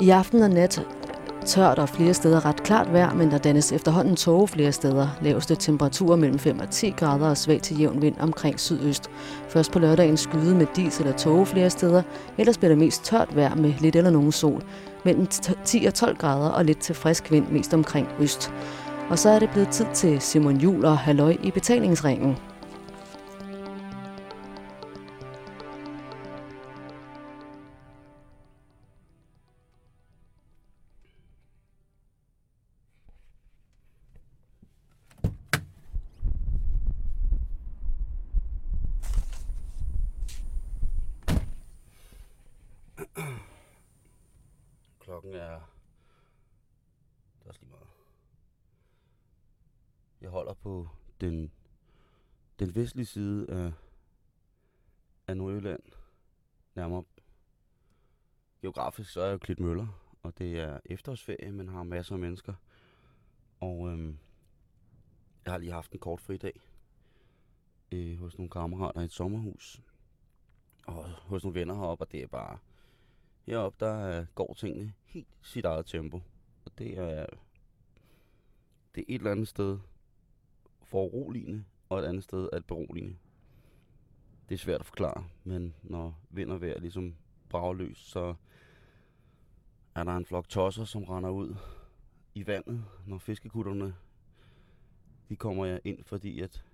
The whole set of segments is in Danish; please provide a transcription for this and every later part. I aften og nat tørt og flere steder ret klart vejr, men der dannes efterhånden tåge flere steder. Laveste temperaturer mellem 5 og 10 grader og svag til jævn vind omkring sydøst. Først på lørdagen skyde med dis eller tåge flere steder, ellers bliver der mest tørt vejr med lidt eller nogen sol. Mellem 10 og 12 grader og lidt til frisk vind mest omkring øst. Og så er det blevet tid til Simon Jul og Halløj i Betalingsringen. Klokken er... Der er lige meget. Jeg holder på den vestlige side af Nordjylland. Nærmere geografisk, så er jeg Klitmøller, og det er efterårsferie, man har masser af mennesker. Og jeg har lige haft en kort fridag hos nogle kammerater i et sommerhus. Og hos nogle venner heroppe, og det er bare... Heroppe, der går tingene helt sit eget tempo. Og det er et eller andet sted foruroligende, og et andet sted alt beroligende. Det er svært at forklare, men når vind og vejr ligesom brager løs, så er der en flok tosser, som render ud i vandet, når fiskekutterne de kommer ind, fordi at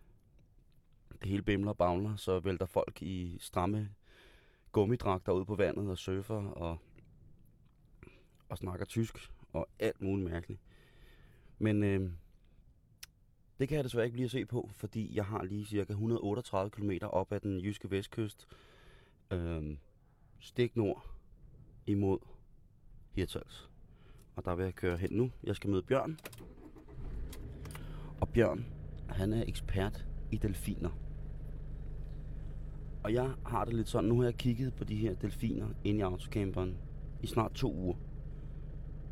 det hele bimler og bagler, så vælter folk i stramme gummidragter ude på vandet og surfer og snakker tysk og alt muligt mærkeligt. Men det kan jeg desværre ikke blive at se på, fordi jeg har lige cirka 138 km op ad den jyske vestkyst, stik nord imod Hirtshals. Og der vil jeg køre hen nu. Jeg skal møde Bjørn. Og Bjørn, han er ekspert i delfiner. Og jeg har det lidt sådan, nu har jeg kigget på de her delfiner inde i autocamperen i snart 2 uger.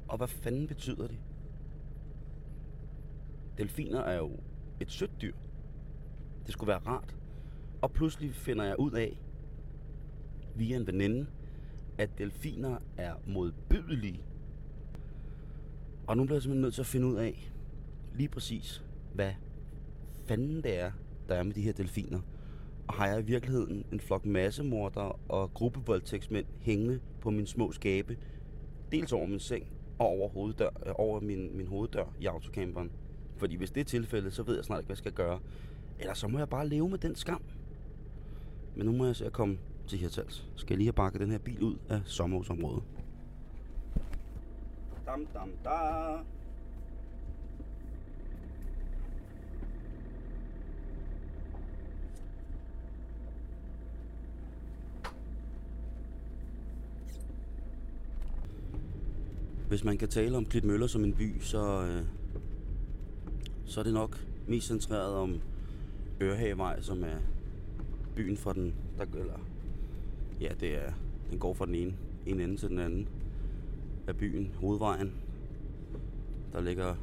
Og hvad fanden betyder det? Delfiner er jo et sødt dyr. Det skulle være rart. Og pludselig finder jeg ud af, via en veninde, at delfiner er modbydelige. Og nu bliver jeg simpelthen nødt til at finde ud af, lige præcis, hvad fanden det er, der er med de her delfiner. Og har jeg i virkeligheden en flok massemorder og gruppevoldtægtsmænd hængende på min små skabe, dels over min seng og over min hoveddør i autocamperen. Fordi hvis det er tilfældet, så ved jeg snart ikke, hvad jeg skal gøre. Eller så må jeg bare leve med den skam. Men nu må jeg se at komme til Hirtshals. Skal jeg lige have bakket den her bil ud af sommerhusområdet. Dam, dam, da. Hvis man kan tale om Klitmøller som en by, så er det nok mest centreret om Ørehavevej, som er byen fra den, der eller ja, det er den går fra den ene ende til den anden af byen, hovedvejen. Der ligger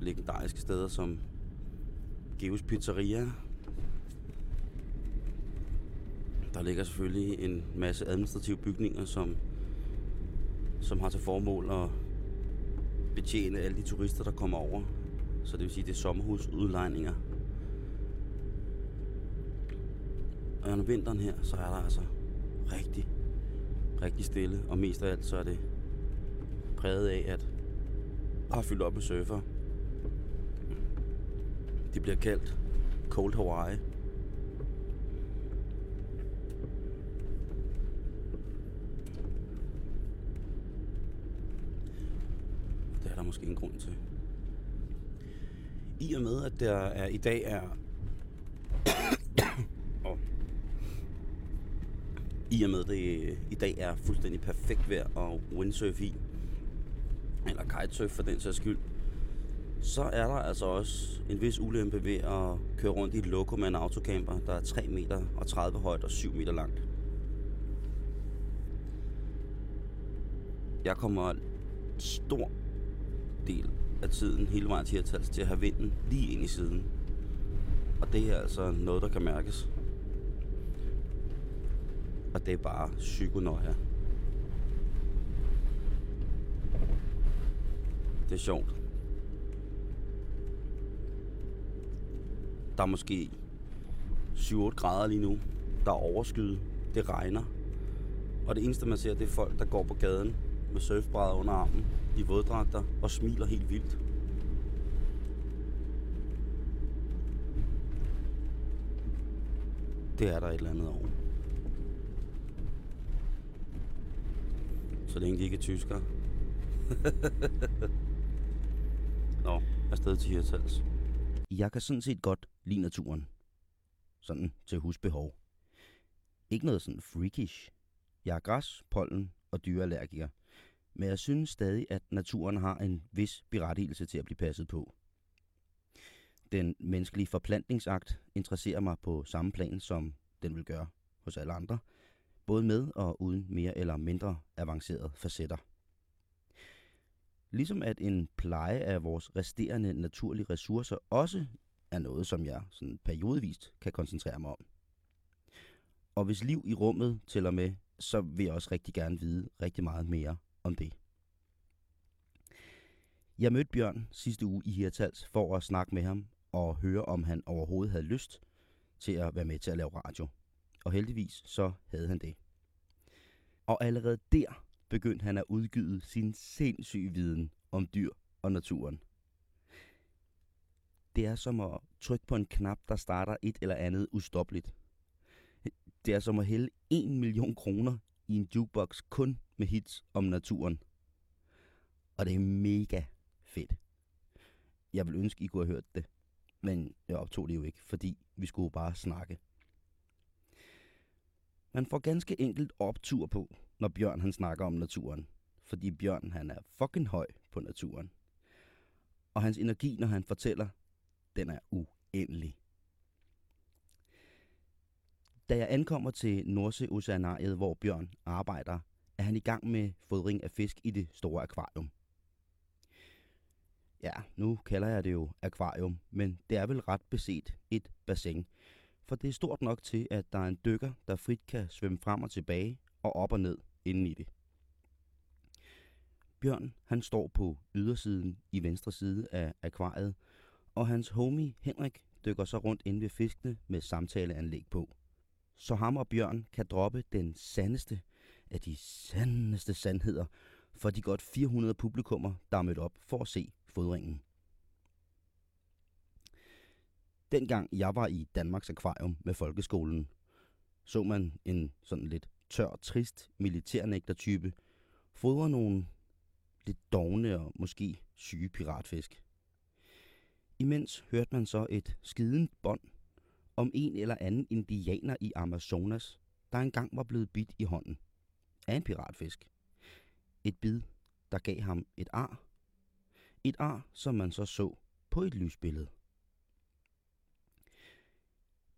legendariske steder som Geos Pizzeria. Der ligger selvfølgelig en masse administrative bygninger, som har til formål at betjene alle de turister, der kommer over. Så det vil sige, det er sommerhusudlejninger. Og under vinteren her, så er der altså rigtig, rigtig stille. Og mest af alt, så er det præget af, at der er fyldt op med surfere. Det bliver kaldt Cold Hawaii. Måske en grund til. I og med, at der er, i dag er... I og med, at det i dag er fuldstændig perfekt vejr og windsurf i, eller kitesurf for den sags skyld, så er der altså også en vis ulempe ved at køre rundt i et lokum med en autocamper, der er 3,30 meter højt og 7 meter langt. Jeg kommer stor del af tiden hele vejen til Hirtshals til at have vinden lige ind i siden. Og det er altså noget, der kan mærkes. Og det er bare psykonøje. Det er sjovt. Der er måske 7-8 grader lige nu. Der er overskyet. Det regner. Og det eneste, man ser, det er folk, der går på gaden med surfbrædder under armen, i våddragter og smiler helt vildt. Det er der et eller andet over. Så længe de ikke er tyskere. Nå, afsted til Hirtshals. Jeg kan sådan set godt lide naturen. Sådan til husbehov. Ikke noget sådan freakish. Jeg er græs, pollen og dyreallergiker. Men jeg synes stadig, at naturen har en vis berettigelse til at blive passet på. Den menneskelige forplantningsakt interesserer mig på samme plan, som den vil gøre hos alle andre, både med og uden mere eller mindre avancerede facetter. Ligesom at en pleje af vores resterende naturlige ressourcer også er noget, som jeg sådan periodevist kan koncentrere mig om. Og hvis liv i rummet tæller med, så vil jeg også rigtig gerne vide rigtig meget mere om det. Jeg mødte Bjørn sidste uge i Hirtshals for at snakke med ham og høre, om han overhovedet havde lyst til at være med til at lave radio. Og heldigvis så havde han det. Og allerede der begyndte han at udgyde sin sindssyge viden om dyr og naturen. Det er som at trykke på en knap, der starter et eller andet ustoppeligt. Det er som at hælde 1 million kroner i en jukebox kun med hits om naturen. Og det er mega fedt. Jeg ville ønske, I kunne have hørt det. Men jeg optog det jo ikke, fordi vi skulle bare snakke. Man får ganske enkelt optur på, når Bjørn han snakker om naturen. Fordi Bjørn han er fucking høj på naturen. Og hans energi, når han fortæller, den er uendelig. Da jeg ankommer til Nordsøen Oceanariet, hvor Bjørn arbejder, er han i gang med fodring af fisk i det store akvarium. Ja, nu kalder jeg det jo akvarium, men det er vel ret beset et bassin. For det er stort nok til, at der er en dykker, der frit kan svømme frem og tilbage og op og ned inden i det. Bjørn, han står på ydersiden i venstre side af akvariet, og hans homie Henrik dykker så rundt inde ved fiskene med samtaleanlæg på. Så ham og Bjørn kan droppe den sandeste af de sandeste sandheder for de godt 400 publikummer, der er mødt op for at se fodringen. Dengang jeg var i Danmarks Akvarium med folkeskolen, så man en sådan lidt tør, trist militærnægtertype fodre nogle lidt dovne og måske syge piratfisk. Imens hørte man så et skident bånd om en eller anden indianer i Amazonas, der engang var blevet bidt i hånden af en piratfisk. Et bid, der gav ham et ar. Et ar, som man så så på et lysbillede.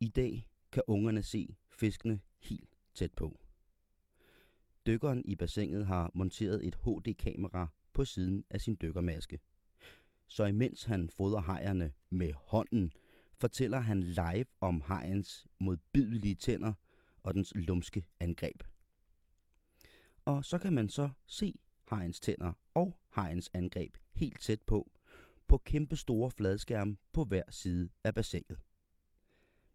I dag kan ungerne se fiskene helt tæt på. Dykkeren i bassinet har monteret et HD-kamera på siden af sin dykkermaske. Så imens han fodrer hajerne med hånden, fortæller han live om hajens modbydelige tænder og dens lumske angreb. Og så kan man så se hajens tænder og hajens angreb helt tæt på kæmpe store fladskærme på hver side af bassinet.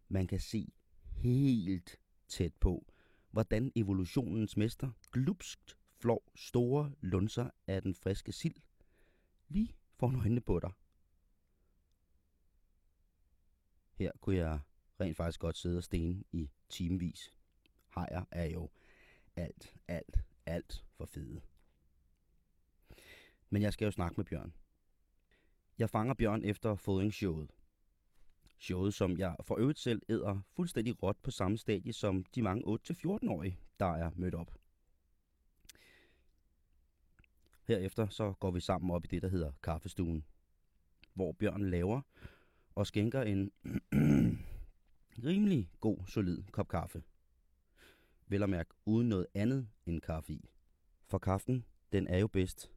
Man kan se helt tæt på, hvordan evolutionens mester glupskt flår store lunser af den friske sild lige foran øjnene på dig. Her kunne jeg rent faktisk godt sidde og stene i timevis. Hajer er jo alt for fede. Men jeg skal jo snakke med Bjørn. Jeg fanger Bjørn efter fodringsshowet. Showet, som jeg for øvrigt selv æder fuldstændig råt på samme stadie som de mange 8-14-årige, der er mødt op. Herefter så går vi sammen op i det, der hedder kaffestuen, hvor Bjørn laver og skænker en rimelig god, solid kop kaffe. Vel at mærke uden noget andet end kaffe i. For kaffen, den er jo bedst,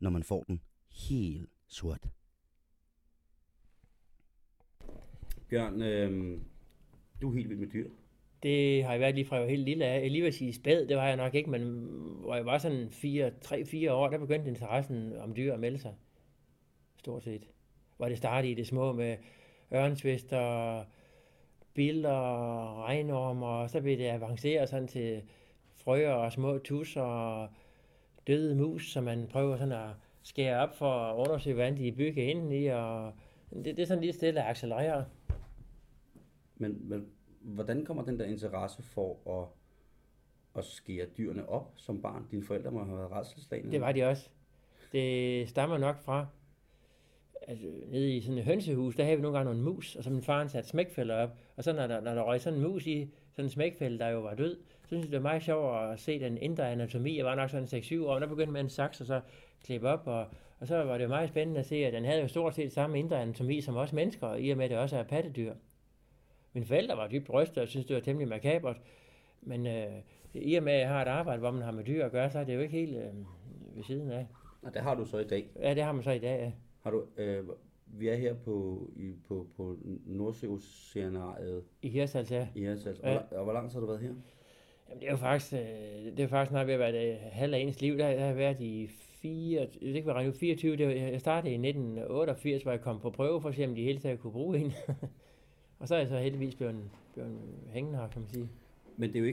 når man får den helt sort. Bjørn, du er helt vild med dyr. Det har jeg været lige fra jeg var helt lille af. Jeg lige vil sige spæd, det var jeg nok ikke, men hvor jeg var sådan 3-4 år, der begyndte interessen om dyr at melde sig. stort set. Hvor det startede i det små med ørnsvester, biller, regnormer, og så blev det avanceret sådan til frøer og små tusser og døde mus, som man prøver sådan at skære op for at undersøge, hvordan de er bygget indeni, og det er sådan lige stille at accelerere. Men hvordan kommer den der interesse for at skære dyrene op som barn? Dine forældre må have været rædselsslagne. Det var de også. Det stammer nok fra, altså nede i sådan et hønsehus, der havde vi nogle gange nogle mus, og så min far satte smækfælder op, og så når der røg sådan en mus i, sådan en smækfælde, der jo var død, så synes jeg, det var meget sjovt at se den indre anatomi. Jeg var nok sådan 6-7 år, og der begyndte man en saks og så klippe op, og så var det meget spændende at se, at den havde jo stort set samme indre anatomi som også mennesker, i og med at det også er pattedyr. Mine forældre var dybt rystet og synes det var temmelig makabert, men i og med at jeg har et arbejde, hvor man har med dyr at gøre, så er det jo ikke helt ved siden af. Og det har du så i dag? Ja, det har man så i dag, ja. Har du, vi er her på Nordsøen Oceanariet. I Hirtshals, ja. I Hirtshals. Ja. Og hvor langt har du været her? Jamen, det er jo faktisk snart ved at være det halve af ens liv. Der har jeg været i 24. Jeg startede i 1988, hvor jeg kom på prøve for at se, om de hele taget kunne bruge en. Og så er jeg så heldigvis blevet hængende her, kan man sige. Men det er jo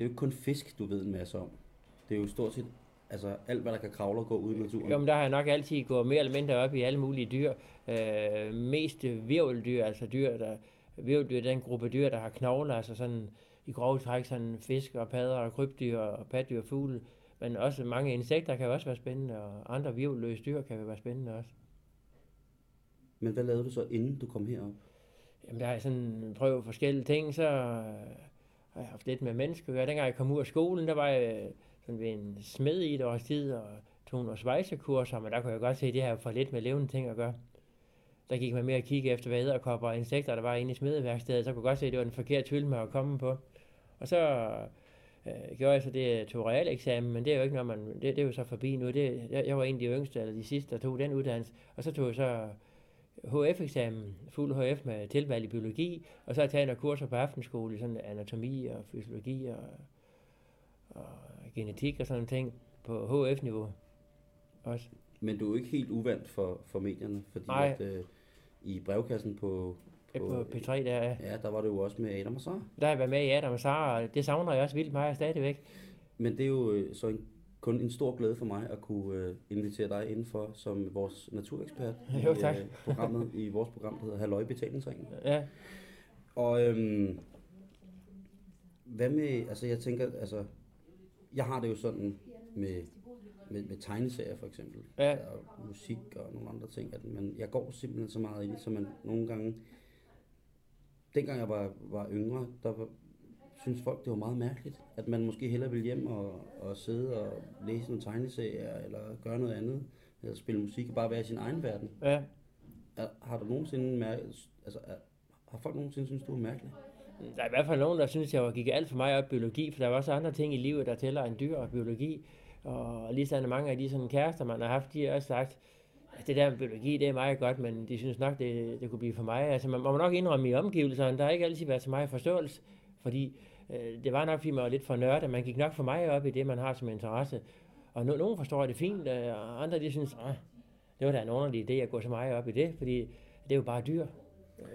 ikke kun, fisk, du ved en masse om. Det er jo stort set altså alt, hvad der kan kravle og gå ud i naturen. Jo, men der har jeg nok altid gået mere eller mindre op i alle mulige dyr. Mest virveldyr, altså virveldyr er den gruppe dyr, der har knogler, altså sådan i grove træk, sådan fisk og padder og krybdyr og patdyr og fugle. Men også mange insekter kan jo også være spændende, og andre virvelløse dyr kan jo være spændende også. Men hvad lavede du så, inden du kom herop? Jamen, der har jeg sådan prøvet forskellige ting, så har jeg haft lidt med mennesker. Dengang jeg kom ud af skolen, der var jeg sådan ved en smed i et års tid, og tog nogle svejsekurser, men der kunne jeg godt se, at det her for lidt med levende ting at gøre. Der gik man mere at kigge efter, hvad edderkopper og insekter, der var inde i smedeværkstedet, så kunne jeg godt se, at det var den forkerte hylde med at komme på. Og så gjorde jeg så det torealeksamen, men det er jo ikke noget, det er jo så forbi nu. Jeg var en af de yngste, eller de sidste, der tog den uddannelse, og så tog jeg så HF-eksamen, fuld HF med tilvalg i biologi, og så har jeg taget nogle kurser på aftenskole i sådan anatomi og fysiologi og genetik og sådan ting på HF-niveau også. Men du er jo ikke helt uvant for medierne, fordi at, i brevkassen på P3, der var det jo også med Adam og Sara. Der har jeg været med i Adam og Sara, og det savner jeg også vildt meget stadigvæk. Men det er jo så kun en stor glæde for mig at kunne invitere dig indenfor som vores naturekspert programmet, i vores program, der hedder Halløj I Betalingsringen. Ja. Og hvad med, altså jeg tænker, altså jeg har det jo sådan med tegneserier for eksempel, ja, og musik og nogle andre ting, at man, jeg går simpelthen så meget ind, så man nogle gange, dengang jeg var yngre, der synes folk, det var meget mærkeligt, at man måske hellere ville hjem og sidde og læse nogle tegneserier, eller gøre noget andet, eller spille musik, og bare være i sin egen verden. Ja. Har du nogensinde mærket, altså har folk nogensinde synes, du er mærkelig? Der er i hvert fald nogen, der synes, jeg gik alt for meget op i biologi, for der var også andre ting i livet, der tæller end dyr og biologi. Og lige sådan mange af de sådan kærester, man har haft, de har også sagt, at det der med biologi, det er meget godt, men de synes nok, det kunne blive for mig. Altså man må nok indrømme i omgivelserne, der har ikke altid været så meget forståelse, fordi det var nok, fordi man var lidt for nørdet, man gik nok for meget op i det, man har som interesse. Og nogen forstår det fint, og andre de synes, det var da en underlig idé at gå så meget op i det, fordi det er jo bare dyr.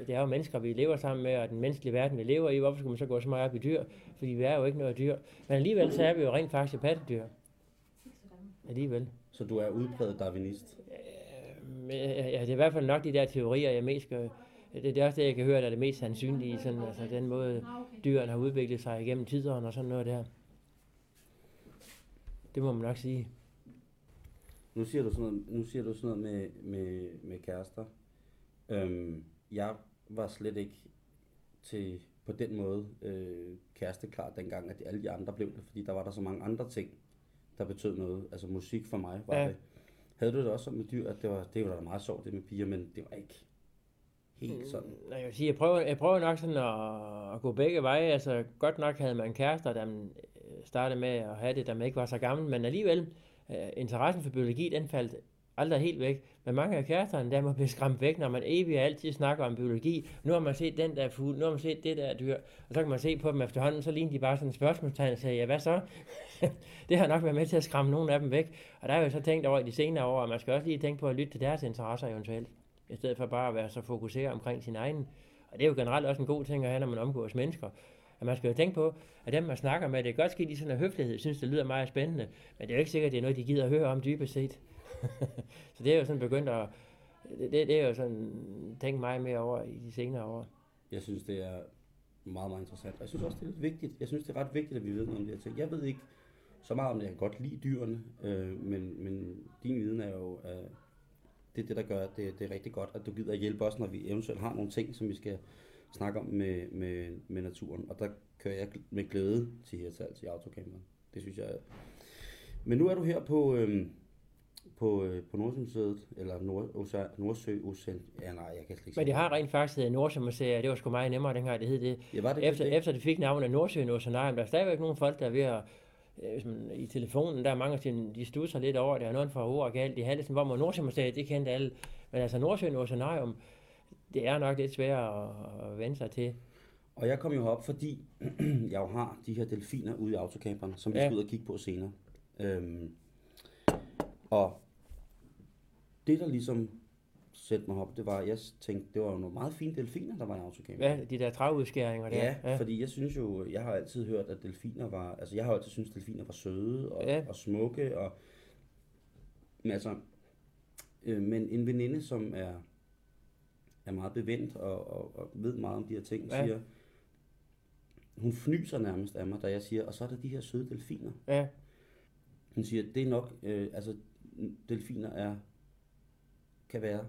Det er jo mennesker, vi lever sammen med, og den menneskelige verden, vi lever i. Hvorfor skulle man så gå så meget op i dyr? Fordi vi er jo ikke noget dyr. Men alligevel så er vi jo rent faktisk pattedyr. Alligevel. Så du er udpræget darwinist? Ja, det er i hvert fald nok de der teorier, jeg mest gør. Det er også det, jeg kan høre, der er det mest sandsynlige. Sådan, altså den måde, dyrene har udviklet sig igennem tiderne og sådan noget der. Det må man nok sige. Nu siger du sådan noget, med kærester. Jeg var slet ikke til på den måde kæresteklar dengang, at alle de andre blev det, fordi der var der så mange andre ting, der betød noget. Altså musik for mig var det. Havde du det også med dyr, at det var da meget sjovt det med piger, men det var ikke helt sådan. Jeg vil sige, jeg prøver nok sådan at gå begge veje. Altså godt nok havde man kærester, der startede med at have det, da man ikke var så gammel, men alligevel interessen for biologi, den faldt aldrig helt væk, men mange af kæresterne, der må blive skræmt væk, når man evigt altid snakker om biologi. Nu har man set den der fugl, nu har man set det der dyr, og så kan man se på dem efterhånden, så ligner de bare sådan en spørgsmålstegn, og sagde, ja, hvad så? Det har nok været med til at skræmme nogle af dem væk, og der har jeg så tænkt over i de senere år, at man skal også lige tænke på at lytte til deres interesser eventuelt, i stedet for bare at være så fokuseret omkring sin egen. Og det er jo generelt også en god ting at have, når man omgås mennesker. At man skal jo tænke på, at dem, man snakker med, det er godt ske, de sådan en høflighed, synes, det lyder meget spændende, men det er jo ikke sikkert, det er noget, de gider at høre om dybest set. Så det er jo sådan begyndt at... Det er jo sådan... Tænke meget mere over i de senere år. Jeg synes, det er meget, meget interessant. Og jeg synes også, det er lidt vigtigt. Jeg synes, det er ret vigtigt, at vi ved noget om det her ting. Jeg ved ikke så meget om det. Jeg kan godt lide dyrene, men din viden er jo... Det er det, der gør, at det er rigtig godt, at du gider at hjælpe os, når vi eventuelt har nogle ting, som vi skal snakke om med naturen. Og der kører jeg med glæde til Hirtshals i autocamperen. Det synes jeg... Men nu er du her på Nordsømuseet, eller Nordsøen, ja nej, jeg kan slet ikke. Men det har rent faktisk hedder Nordsømuseet, det var sgu meget nemmere dengang, det hed det. Ja, var det efter det fik navnet Nordsøen Oceanariet, der er stadigvæk nogle folk, der er ved at, i telefonen, der er mange, de studser lidt over, der er nogen fra ord og galt i halsen, hvor man Nordsømuseet, det kendte alle. Men altså Nordsøen Oceanarium, det er nok lidt sværere at vende sig til. Og jeg kom jo herop, fordi jeg jo har de her delfiner ude i autocamperen, som vi skal ud og kigge på senere. Og det, der ligesom sætte mig op, det var, jeg tænkte, det var jo nogle meget fine delfiner, der var i autocamperen. Ja, de der travudskæringer der. Ja, fordi jeg synes jo, jeg har altid hørt, at delfiner var, altså jeg har altid syntes, at delfiner var søde og smukke, og men en veninde, som er meget bevendt og ved meget om de her ting, siger, hun fnyser nærmest af mig, da jeg siger, og så er der de her søde delfiner. Ja. Hun siger, at det er nok, delfiner er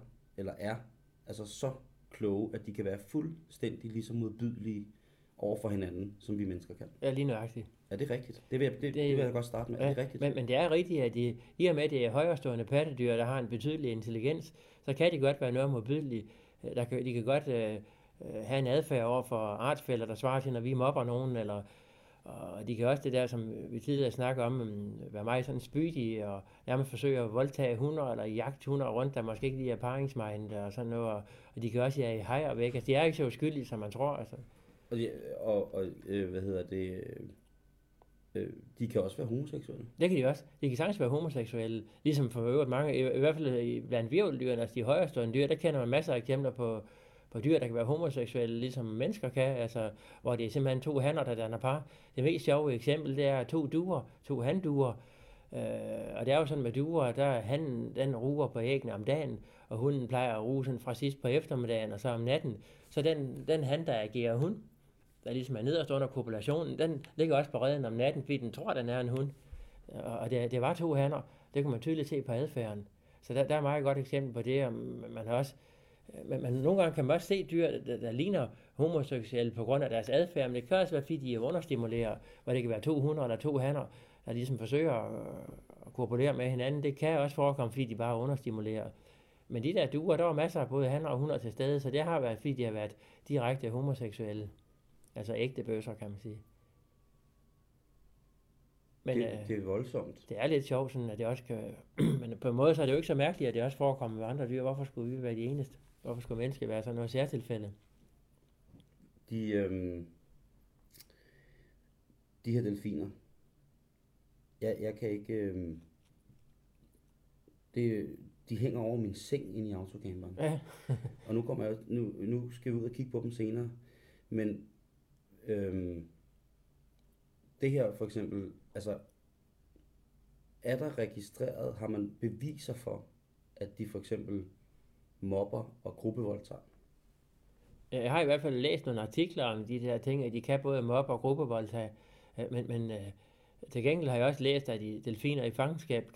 altså så kloge, at de kan være fuldstændig ligesom modbydelige over for hinanden, som vi mennesker kan. Ja, lige nøjagtigt. Er det rigtigt? Det vil jeg godt starte med. Ja, er det rigtigt? Men det er rigtigt, at i og med, at det er højrestående pattedyr, der har en betydelig intelligens, så kan de godt være noget modbydelige. De kan godt have en adfærd over for artsfæller, der svarer til, når vi mobber nogen, eller... Og de kan også det der, som vi tidligere snakker om, være meget sådan spydige, og nærmest forsøge at voldtage hunder, eller jagte hunder rundt, der måske ikke lige er paringsmindede, og sådan noget. Og de kan også jage hejer væk. Altså, de er ikke så uskyldige, som man tror, altså. Og hvad hedder det... De kan også være homoseksuelle. Det kan de også. De kan sagtens være homoseksuelle, ligesom for øvrigt mange. I hvert fald blandt virveldyrene, altså de højerestående dyr, der kender man masser af eksempler på dyr, der kan være homoseksuelle, ligesom mennesker kan, altså, hvor det er simpelthen to hanner, der danner par. Det mest sjove eksempel, det er to handduer, og det er jo sådan med duer, der er hannen, den ruger på æggene om dagen, og hunden plejer at ruge sådan fra sidst på eftermiddagen, og så om natten. Så den han, der agerer hund, der ligesom er nederst under kopulationen, den ligger også på reden om natten, fordi den tror, den er en hund. Og det var to hanner, det kan man tydeligt se på adfærden. Så der er meget godt eksempel på det, og man har også... Men nogle gange kan man også se dyr, der ligner homoseksuelle på grund af deres adfærd, men det kan også være, fordi de er understimuleret, hvor det kan være 200 eller 2 hanner, der ligesom forsøger at korporere med hinanden. Det kan også forekomme, fordi de bare er understimuleret. Men de der duer, der var masser af både hanner og hunder til stede, så det har været, fordi de har været direkte homoseksuelle. Altså ægte bøsser, kan man sige. Men, det er voldsomt. Det er lidt sjovt, sådan, at det også kan... Men på en måde så er det jo ikke så mærkeligt, at det også forekommer med andre dyr. Hvorfor skulle vi være de eneste? Hvorfor skulle mennesker være sådan noget særtilfælde? De her delfiner. Jeg kan ikke... De hænger over min seng inde i autocamperen. Ja. Og nu kommer jeg... Nu skal vi ud og kigge på dem senere. Men... det her for eksempel, altså, er der registreret, har man beviser for, at de for eksempel mobber og gruppevoldtager? Jeg har i hvert fald læst nogle artikler om de der ting, at de kan både mobbe og gruppevoldtage, men til gengæld har jeg også læst, at de delfiner i fangenskab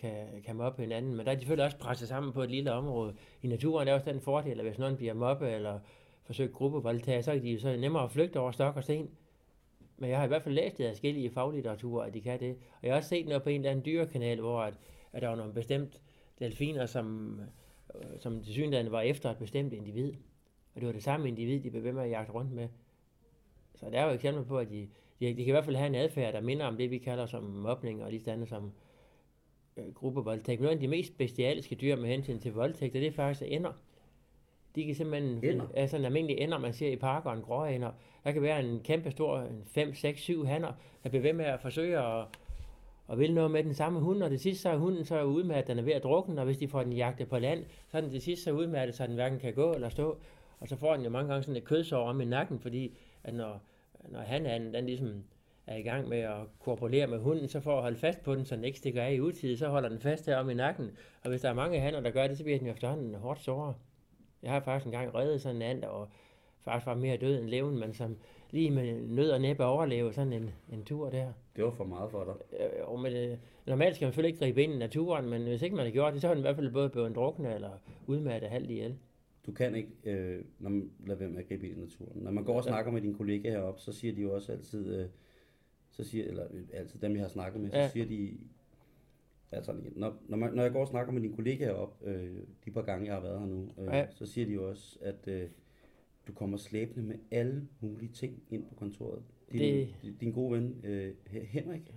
kan mobbe hinanden, men der er de selvfølgelig også presset sammen på et lille område. I naturen er også den fordel, at hvis nogen bliver mobbet eller forsøgt gruppevoldtage, så er de så nemmere at flygte over stok og sten. Men jeg har i hvert fald læst det adskillige faglitteraturer, at de kan det. Og jeg har også set noget på en eller anden dyrekanal, hvor at der var nogle bestemt delfiner, som til synligheden var efter et bestemt individ. Og det var det samme individ, de blev ved med at jagte rundt med. Så der er jo eksempler på, at de kan i hvert fald have en adfærd, der minder om det, vi kalder som mobning, og lige sådan som gruppevoldtægt. Nogle af de mest bestialske dyr med hensyn til voldtægt, det er faktisk ænder. De kan simpelthen, altså en almindelig ænder, man ser i parker, en gråænder. Der kan være en kæmpe stor 5, 6, 7 hanner, der bliver ved med at forsøge at vil noget med den samme hund, og det sidste så er hunden så ude med, at den er ved at drukne, og hvis de får den jagtet på land, så er den det sidste så ude med, at den hverken kan gå eller stå. Og så får den jo mange gange sådan et kødsår om i nakken, fordi at når hannen den ligesom er i gang med at korporere med hunden, så for at holde fast på den, så den ikke stikker af i utide, så holder den fast her om i nakken. Og hvis der er mange hanner, der gør det, så bliver den jo efterhånden hårdt såret. Jeg har faktisk engang reddet sådan en and, og faktisk var mere død end levende, men som lige med nød og næppe overleve sådan en tur der. Det var for meget for dig. Og med, normalt skal man selvfølgelig ikke gribe ind i naturen, men hvis ikke man har gjort det, så har den i hvert fald både blevet drukne eller udmattet halvt ihjel. Du kan ikke lade være med at gribe ind i naturen. Når man går og snakker med dine kollegaer heroppe, så siger de jo også altid, dem jeg har snakket med, så siger de, altså, når jeg går og snakker med dine kollegaer heroppe, de par gange jeg har været her nu, så siger de jo også, at du kommer slæbende med alle mulige ting ind på kontoret. Din gode ven Henrik,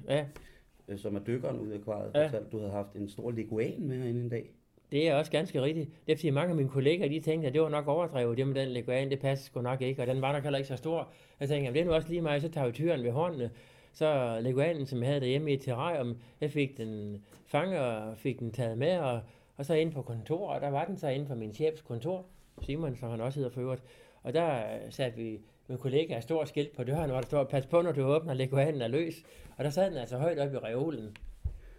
som er dykkeren ude i akvariet, fortalte, du havde haft en stor leguan med herinde en dag. Det er også ganske rigtigt. Det er fordi mange af mine kolleger, de tænkte, at det var nok overdrevet, det med den leguan, det passer sgu nok ikke, og den var nok heller ikke så stor. Jeg tænkte, at det er nu også lige mig, så tager vi tyren ved hånden. Så leguanen, som jeg havde derhjemme i et terrarium, jeg fik den fanget og fik den taget med, og så ind på kontor, og der var den så inde på min chefs kontor, Simon, som han også hedder for øvrigt. Og der satte vi min kollega et stort skilt på døren, hvor der står, pas på, når du åbner, leguanen er løs. Og der sad den altså højt op i reolen.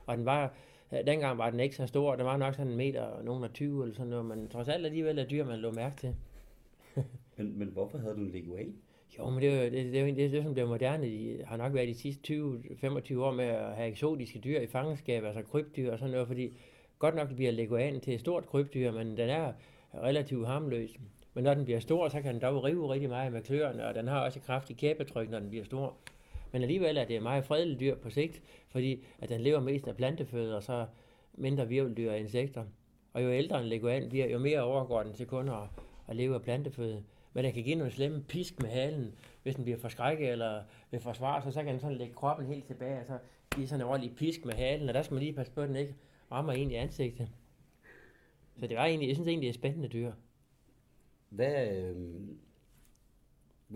Og den var, dengang var den ikke så stor, den var nok sådan 1,20 meter eller sådan noget, men trods alt alligevel er dyr, man lå mærke til. men hvorfor havde du en leguan? Jo, men det er som det er moderne. De har nok været de sidste 20-25 år med at have eksotiske dyr i fangenskab, altså krybdyr og sådan noget, fordi godt nok bliver leguanen til et stort krybdyr, men den er relativt harmløs. Men når den bliver stor, så kan den dog rive rigtig meget med kløerne, og den har også et kraftigt kæbetryk, når den bliver stor. Men alligevel er det et meget fredeligt dyr på sigt, fordi at den lever mest af planteføde og så mindre virveldyr og insekter. Og jo ældre en leguan bliver, jo mere overgår den til kun at leve af planteføde. Men den kan give nogle slemme pisk med halen, hvis den bliver forskrækket eller vil forsvare sig, så kan den sådan lægge kroppen helt tilbage, og så give sådan en ordentlig pisk med halen, og der skal man lige passe på, at den ikke rammer en i ansigtet. Så det var egentlig, jeg synes egentlig, det er spændende dyr. Hvad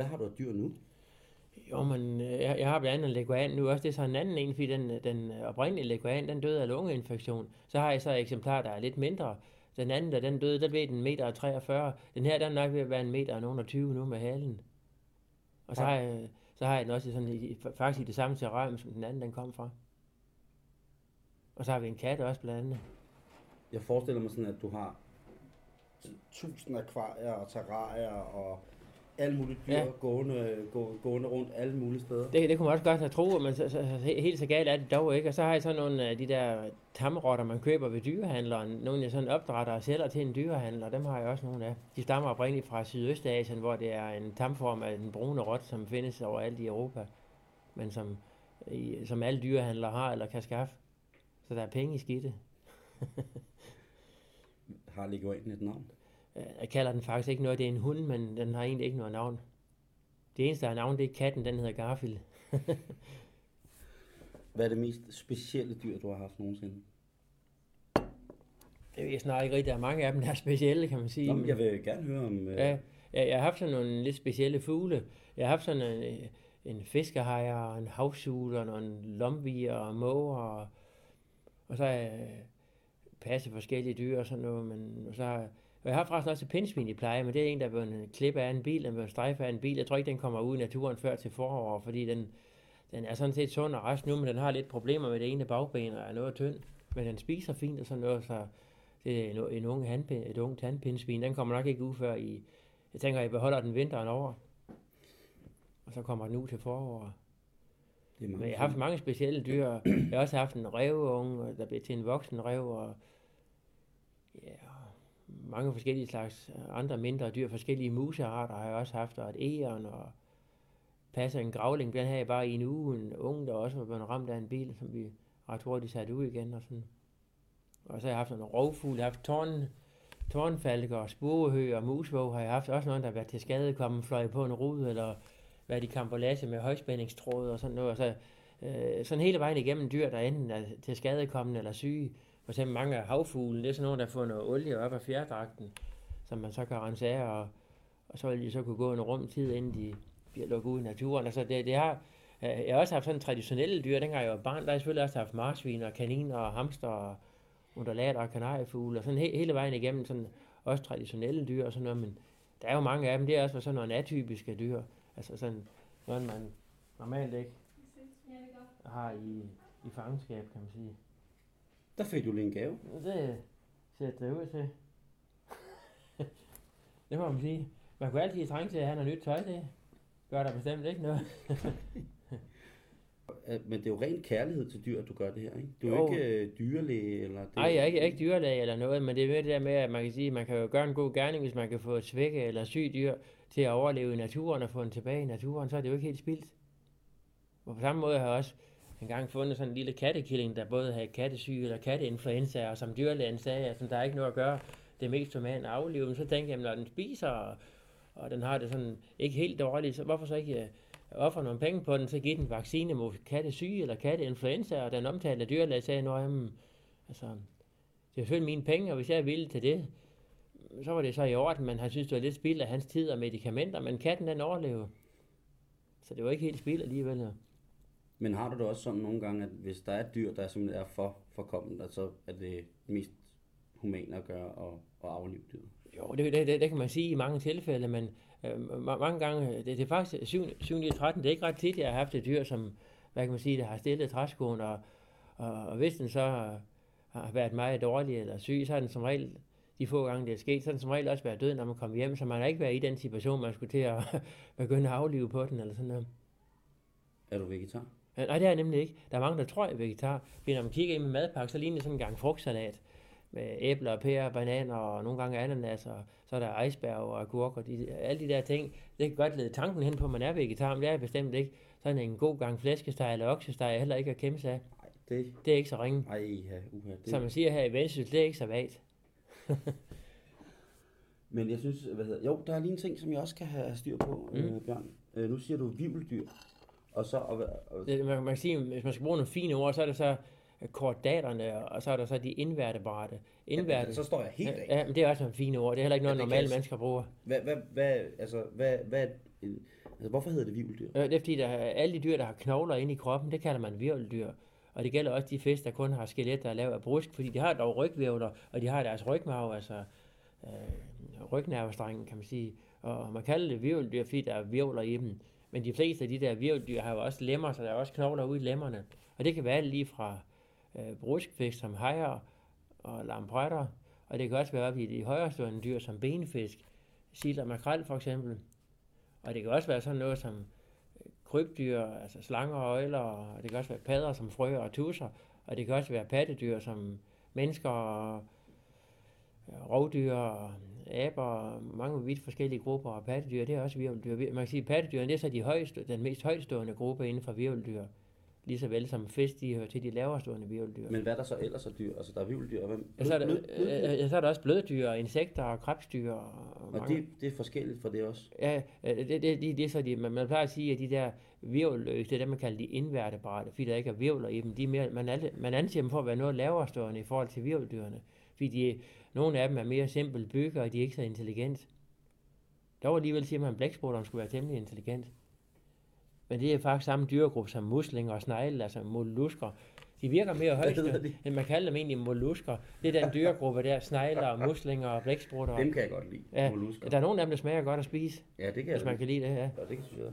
har du af dyr nu? Jo, men jeg har blandt andet en leguan nu også. Det er så en anden en, fordi den oprindelige leguan, den døde af lungeinfektion. Så har jeg så et eksemplar, der er lidt mindre. Den anden, der den døde, der blev den 1,43 meter. Den her, der nok ved at være 1,20 meter nu med halen. Og så har jeg den også sådan, faktisk i det samme terrarium, som den anden, den kom fra. Og så har vi en kat også blandt andet. Jeg forestiller mig sådan, at du har 1000 akvarier og terrarier og alle mulige dyr gående rundt alle mulige steder. Det kunne man også godt have troet, men helt så galt er det dog ikke. Og så har jeg sådan nogle af de der tamrotter, man køber ved dyrehandleren. Nogle jeg sådan opdrætter og sælger til en dyrehandler, dem har jeg også nogle af. De stammer oprindeligt fra Sydøstasien, hvor det er en tamform af den brune rot, som findes overalt i Europa, men som alle dyrehandlere har eller kan skaffe. Så der er penge i skidtet. Har leguanen et navn? Jeg kalder den faktisk ikke noget, det er en hund, men den har egentlig ikke noget navn. Det eneste, der har navn, det er katten, den hedder Garfield. Hvad er det mest specielle dyr, du har haft nogensinde? Det ved jeg snart ikke rigtigt, der er mange af dem, der er specielle, kan man sige. Nå, men jeg vil gerne høre om... Jeg har haft sådan nogle lidt specielle fugle. Jeg har haft sådan en fiskehaj, en havsul, og en lomvier, og måger, og så har jeg passet forskellige dyr og sådan noget, men så har... Jeg har faktisk også et pindsvin i pleje, men det er en, der er blevet en klippe af en bil, der er blevet strejfet af en bil. Jeg tror ikke, den kommer ud i naturen før til forår, fordi den er sådan set sund og rask nu, men den har lidt problemer med det ene bagben og er noget tynd. Men den spiser fint og sådan noget, så det er et ungt handpindsvin. Den kommer nok ikke ud før jeg tænker, jeg beholder den vinteren over, og så kommer den ud til forår. Men jeg har haft mange specielle dyr. Jeg har også haft en ræveunge, der blev til en voksen ræv, og mange forskellige slags andre mindre dyr, forskellige musearter har jeg også haft, og et egern, og passer en gravling, den havde jeg bare i en uge, en unge, der også var blevet ramt af en bil, som vi ret hurtigt satte ud igen, og sådan. Og så har jeg haft nogle rovfugle, jeg har haft tårnfalker, spurvehøg og musvåg, har jeg haft også nogen, der har været til skade, kommet fløj på en rude, eller været i kampolasse med højspændingstråd og sådan noget, og så sådan hele vejen igennem dyr, der enten er til skadekommende eller syge. For eksempel mange af havfuglene, det er sådan nogle, der får noget olie op af fjerdragten, som man så kan rense af, og så vil de så kunne gå en rum tid, inden de bliver lukket ud i naturen. Altså det har, jeg har også haft sådan traditionelle dyr, dengang jeg var barn, der har jeg selvfølgelig også haft marsvin og kaniner og hamster og undulater og kanariefugle, og sådan hele vejen igennem sådan også traditionelle dyr og sådan noget, men der er jo mange af dem, det er også sådan nogle atypiske dyr, altså sådan noget, man normalt ikke har i fangenskab, kan man sige. Der fik du lige en gave. Det ser det ud til. Det må man sige. Man kunne altid trænge til at have noget nyt tøj, det gør der bestemt ikke noget. Men det er jo ren kærlighed til dyr, at du gør det her, ikke? Du er jo ikke dyrlæge eller... Nej, jeg er ikke dyrlæge eller noget, men det er mere det der med, at man kan sige, at man kan jo gøre en god gerning, hvis man kan få et svækket eller sygt dyr til at overleve i naturen og få den tilbage i naturen, så er det jo ikke helt spildt. Og på samme måde har jeg også engang fundet sådan en lille kattekilling, der både havde kattesyge eller katteinfluenza, og som dyrlægen sagde, at der er ikke noget at gøre, det er mest humane at aflive dem. Så tænkte jeg, når den spiser, og den har det sådan ikke helt dårligt, så hvorfor så ikke offer nogle penge på den, så giver den vaccine mod kattesyge eller katteinfluenza, og den omtalte dyrlæge sagde, altså, det er selvfølgelig mine penge, og hvis jeg er villig til det, så var det så i orden, men han synes, det var lidt spild af hans tid og medicamenter, men katten den overlevede. Så det var ikke helt spild alligevel. Men har du det også sådan nogle gange, at hvis der er et dyr, der simpelthen er for forkommet, så er det mest humane at gøre og aflive dyret? Jo, det kan man sige i mange tilfælde, men mange gange, det er faktisk 7-13, det er ikke ret tit, jeg har haft et dyr, som, hvad kan man sige, der har stillet træskoen, og hvis den så har været meget dårlig eller syg, så har den som regel, de få gange det er sket, så har den som regel også været død, når man kom hjem, så man har ikke været i den situation, man skulle til at begynde at aflive på den, eller sådan noget. Er du vegetar? Nej, det er jeg nemlig ikke. Der er mange, der tror, jeg er vegetar. Fordi når man kigger ind med madpakke, så ligner det sådan en gang frugtsalat. Med æbler, pærer, bananer og nogle gange ananas. Og så er der iceberg og agurk og alle de der ting. Det kan godt lede tanken hen på, at man er vegetar, men det er jeg bestemt ikke. Sådan en god gang flæskesteg eller oksesteg er heller ikke at kæmpe sig af. Nej, det er ikke så ringe. Nej, det... Som man siger her i Vendsyssel, det er ikke så vagt. Men jeg synes, der er lige en ting, som jeg også kan have styr på, Bjørn. Nu siger du vivldyr. Man kan sige, hvis man skal bruge nogle fine ord, så er det så chordaterne, og så er der så de invertebrate. Så står jeg helt af. Ja, men det er også nogle fine ord. Det er heller ikke noget, normale mennesker bruger. Hvorfor hedder det hvirveldyr? Det er fordi, alle de dyr, der har knogler inde i kroppen, det kalder man hvirveldyr. Og det gælder også de fisk, der kun har skelet, der er lavet af brusk, fordi de har dog rygvirvler, og de har deres rygmarv, altså rygnervestrengen, kan man sige. Og man kalder det hvirveldyr, fordi der er virvler i dem. Men de fleste af de der hvirveldyr har jo også lemmer, så der er også knogler ude i lemmerne. Og det kan være lige fra bruskfisk som hajer og lampretter, og det kan også være op i de højerestående dyr som benfisk, sild og makrel for eksempel. Og det kan også være sådan noget som krybdyr, altså slanger og øgler, og det kan også være padder som frøer og tusser, og det kan også være pattedyr som mennesker og rovdyr og aber og mange vidt forskellige grupper, og pattedyr, det er også hvirveldyr. Man kan sige, at pattedyrene, det er så den mest højtstående gruppe inden for hvirveldyr. Lige så vel som fisk, de hører til de laverstående hvirveldyr. Men hvad er der så ellers af dyr? Altså, der er hvirveldyr, så er der også bløddyr, insekter og krebsdyr. Og det er forskelligt for det også? Ja, det er så de... Man plejer at sige, at de der hvirveløse, det er det, man kalder de invertebrate, fordi der ikke er hvirvler i dem. De er mere, man anser dem for at være noget laverstående i forhold til hvirveldyrene. Fordi nogle af dem er mere simpelt bygget, og de er ikke så intelligent. Dog alligevel siger man, at blæksprutteren skulle være temmelig intelligent. Men det er faktisk samme dyregruppe som muslinger og snegle, altså mollusker. De virker mere højtstående, end man kalder dem egentlig mollusker. Det er den dyregruppe der, snegler og muslinger og blæksprutter. Dem kan jeg godt lide, ja, mollusker. Der er nogle af dem, der smager godt at spise, ja, det kan hvis man kan lide det. Ja. Ja, det kan jeg.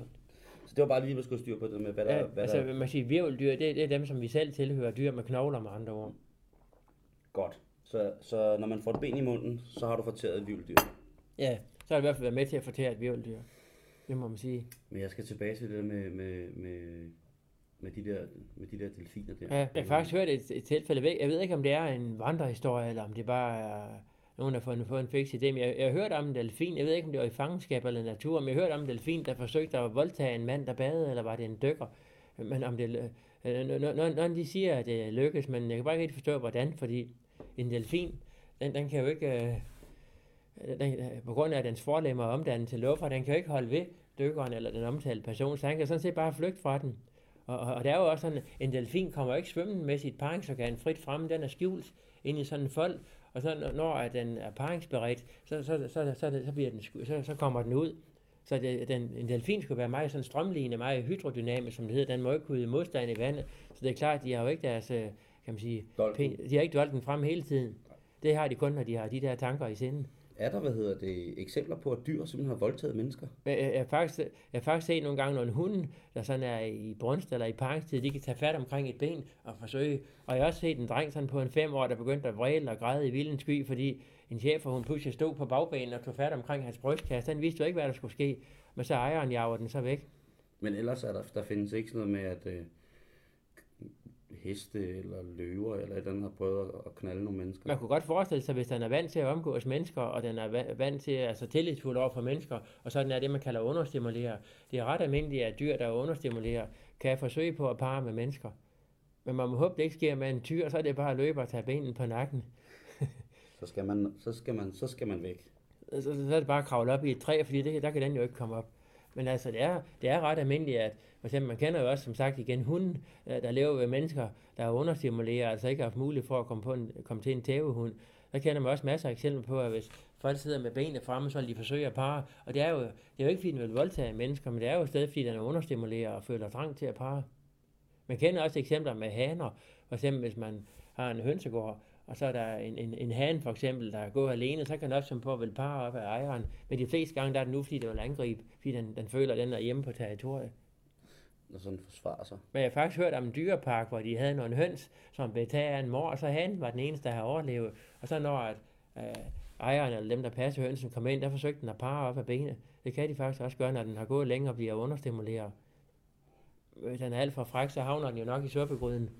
Så det var bare lige, at man skulle styre på det med, hvad der er. Ja, altså, man siger, hvirveldyr, det er dem, som vi selv tilhører, dyr med knogler med andre ord. Godt. Så når man får et ben i munden, så har du fortæret et hvirveldyr. Ja, så har du i hvert fald været med til at fortære et hvirveldyr. Det må man sige. Men jeg skal tilbage til det med de der delfiner der. Ja, jeg har faktisk hørt et tilfælde. Jeg ved ikke, om det er en vandrehistorie, eller om det bare er nogen, der har fået en fix idé. Men jeg hørte om en delfin. Jeg ved ikke, om det var i fangenskab eller natur. Men jeg hørte om en delfin, der forsøgte at voldtage en mand, der badede, eller var det en dykker. Men om det... Når de siger, at det lykkes, men jeg kan bare ikke helt forstå, hvordan, fordi... En delfin, den kan jo ikke, på grund af dens forlemmer omdannet til luffer, den kan jo ikke holde ved dykkeren eller den omtalte person, så han kan sådan set bare flygte fra den. Og der er jo også sådan, en delfin kommer ikke svømmende med sit paringsorgan frit fremme, den er skjult ind i sådan en fold, og så når den er paringsberedt, så kommer den ud. Så en delfin skulle være meget sådan strømlignende, meget hydrodynamisk, som det hedder. Den må ikke kunne yde modstand i vandet, så det er klart, de har jo ikke deres, kan man sige, de har ikke dolken frem hele tiden. Det har de kun, når de har de der tanker i sinden. Er der, eksempler på, at dyr simpelthen har voldtaget mennesker? Jeg har faktisk set nogle gange nogle hunde, der sådan er i brunst eller i paringstid, de kan tage fat omkring et ben og forsøge. Og jeg har også set en dreng sådan på en 5 år, der begyndte at vræle og græde i vildens sky, fordi en schæferhund pludselig stod på bagbenen og tog fat omkring hans brystkasse. Den vidste jo ikke, hvad der skulle ske, men så ejeren jager den så væk. Men ellers er der findes ikke sådan noget med, at heste eller løver eller et andet har prøvet at knalde nogle mennesker. Man kunne godt forestille sig, hvis den er vant til at omgås mennesker, og den er vant til, altså tillidsfuld over for mennesker, og sådan er det, man kalder understimulere. Det er ret almindeligt, at dyr, der understimulerer, kan forsøge på at parre med mennesker. Men man må håbe, det ikke sker med en tyr, så er det bare at løbe og tage benen på nakken. så skal man væk. Så er det bare at kravle op i et træ, fordi der kan den jo ikke komme op. Men altså, det er ret almindeligt, at for eksempel, man kender jo også, som sagt igen, hunden, der lever ved mennesker, der er understimuleret, altså ikke har haft mulighed for at komme til en tævehund. Der kender man også masser af eksempler på, at hvis folk sidder med benene fremme, så vil de forsøge at parre. Og det er jo ikke, fordi den vil voldtage mennesker, men det er jo stadig, fordi den er understimuleret og føler trang til at parre. Man kender også eksempler med haner. For eksempel, hvis man har en hønsegård, og så er der en han for eksempel, der går alene, så kan den opstå på at vil parre op af ejeren. Men de fleste gange, der er den nu, fordi det vil angribe, fordi den føler, at den er hjemme på territoriet. Og sådan forsvarer sig. Men jeg har faktisk hørt om en dyrepark, hvor de havde nogle høns, som blev taget af en mor, og så han var den eneste, der havde overlevet. Og så når ejeren eller dem, der passer hønsen, kom ind, der forsøgte den at parre op af benet. Det kan de faktisk også gøre, når den har gået længe og bliver understimuleret. Hvis den er alt for fræk, så havner den jo nok i suppegryden.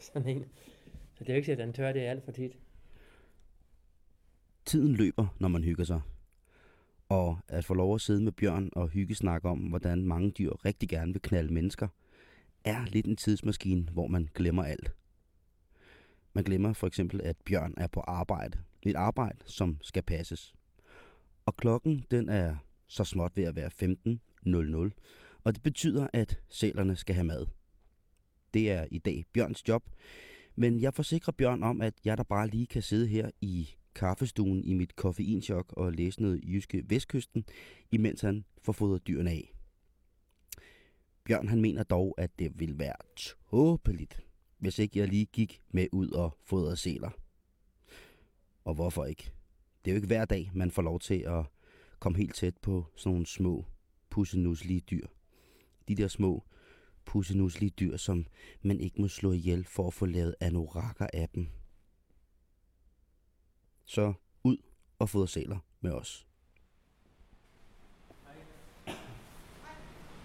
Sådan en. Så det er jo ikke, at den tør, det er alt for tit. Tiden løber, når man hygger sig. Og at få lov at sidde med Bjørn og hyggesnakke om, hvordan mange dyr rigtig gerne vil knalde mennesker, er lidt en tidsmaskine, hvor man glemmer alt. Man glemmer for eksempel, at Bjørn er på arbejde. Et arbejde, som skal passes. Og klokken, den er så småt ved at være 15.00. Og det betyder, at sælerne skal have mad. Det er i dag Bjørns job. Men jeg forsikrer Bjørn om, at jeg der bare lige kan sidde her i kaffestuen i mit koffeinchok og læse noget jyske vestkysten, imens han får fodret dyrene af. Bjørn han mener dog, at det vil være tåbeligt, hvis ikke jeg lige gik med ud og fodrede sæler. Og hvorfor ikke? Det er jo ikke hver dag, man får lov til at komme helt tæt på sådan nogle små pussenuslige dyr. De der små pussenuslige dyr, som man ikke må slå ihjel for at få lavet anorakker af dem. Så ud og fodre sæler med os.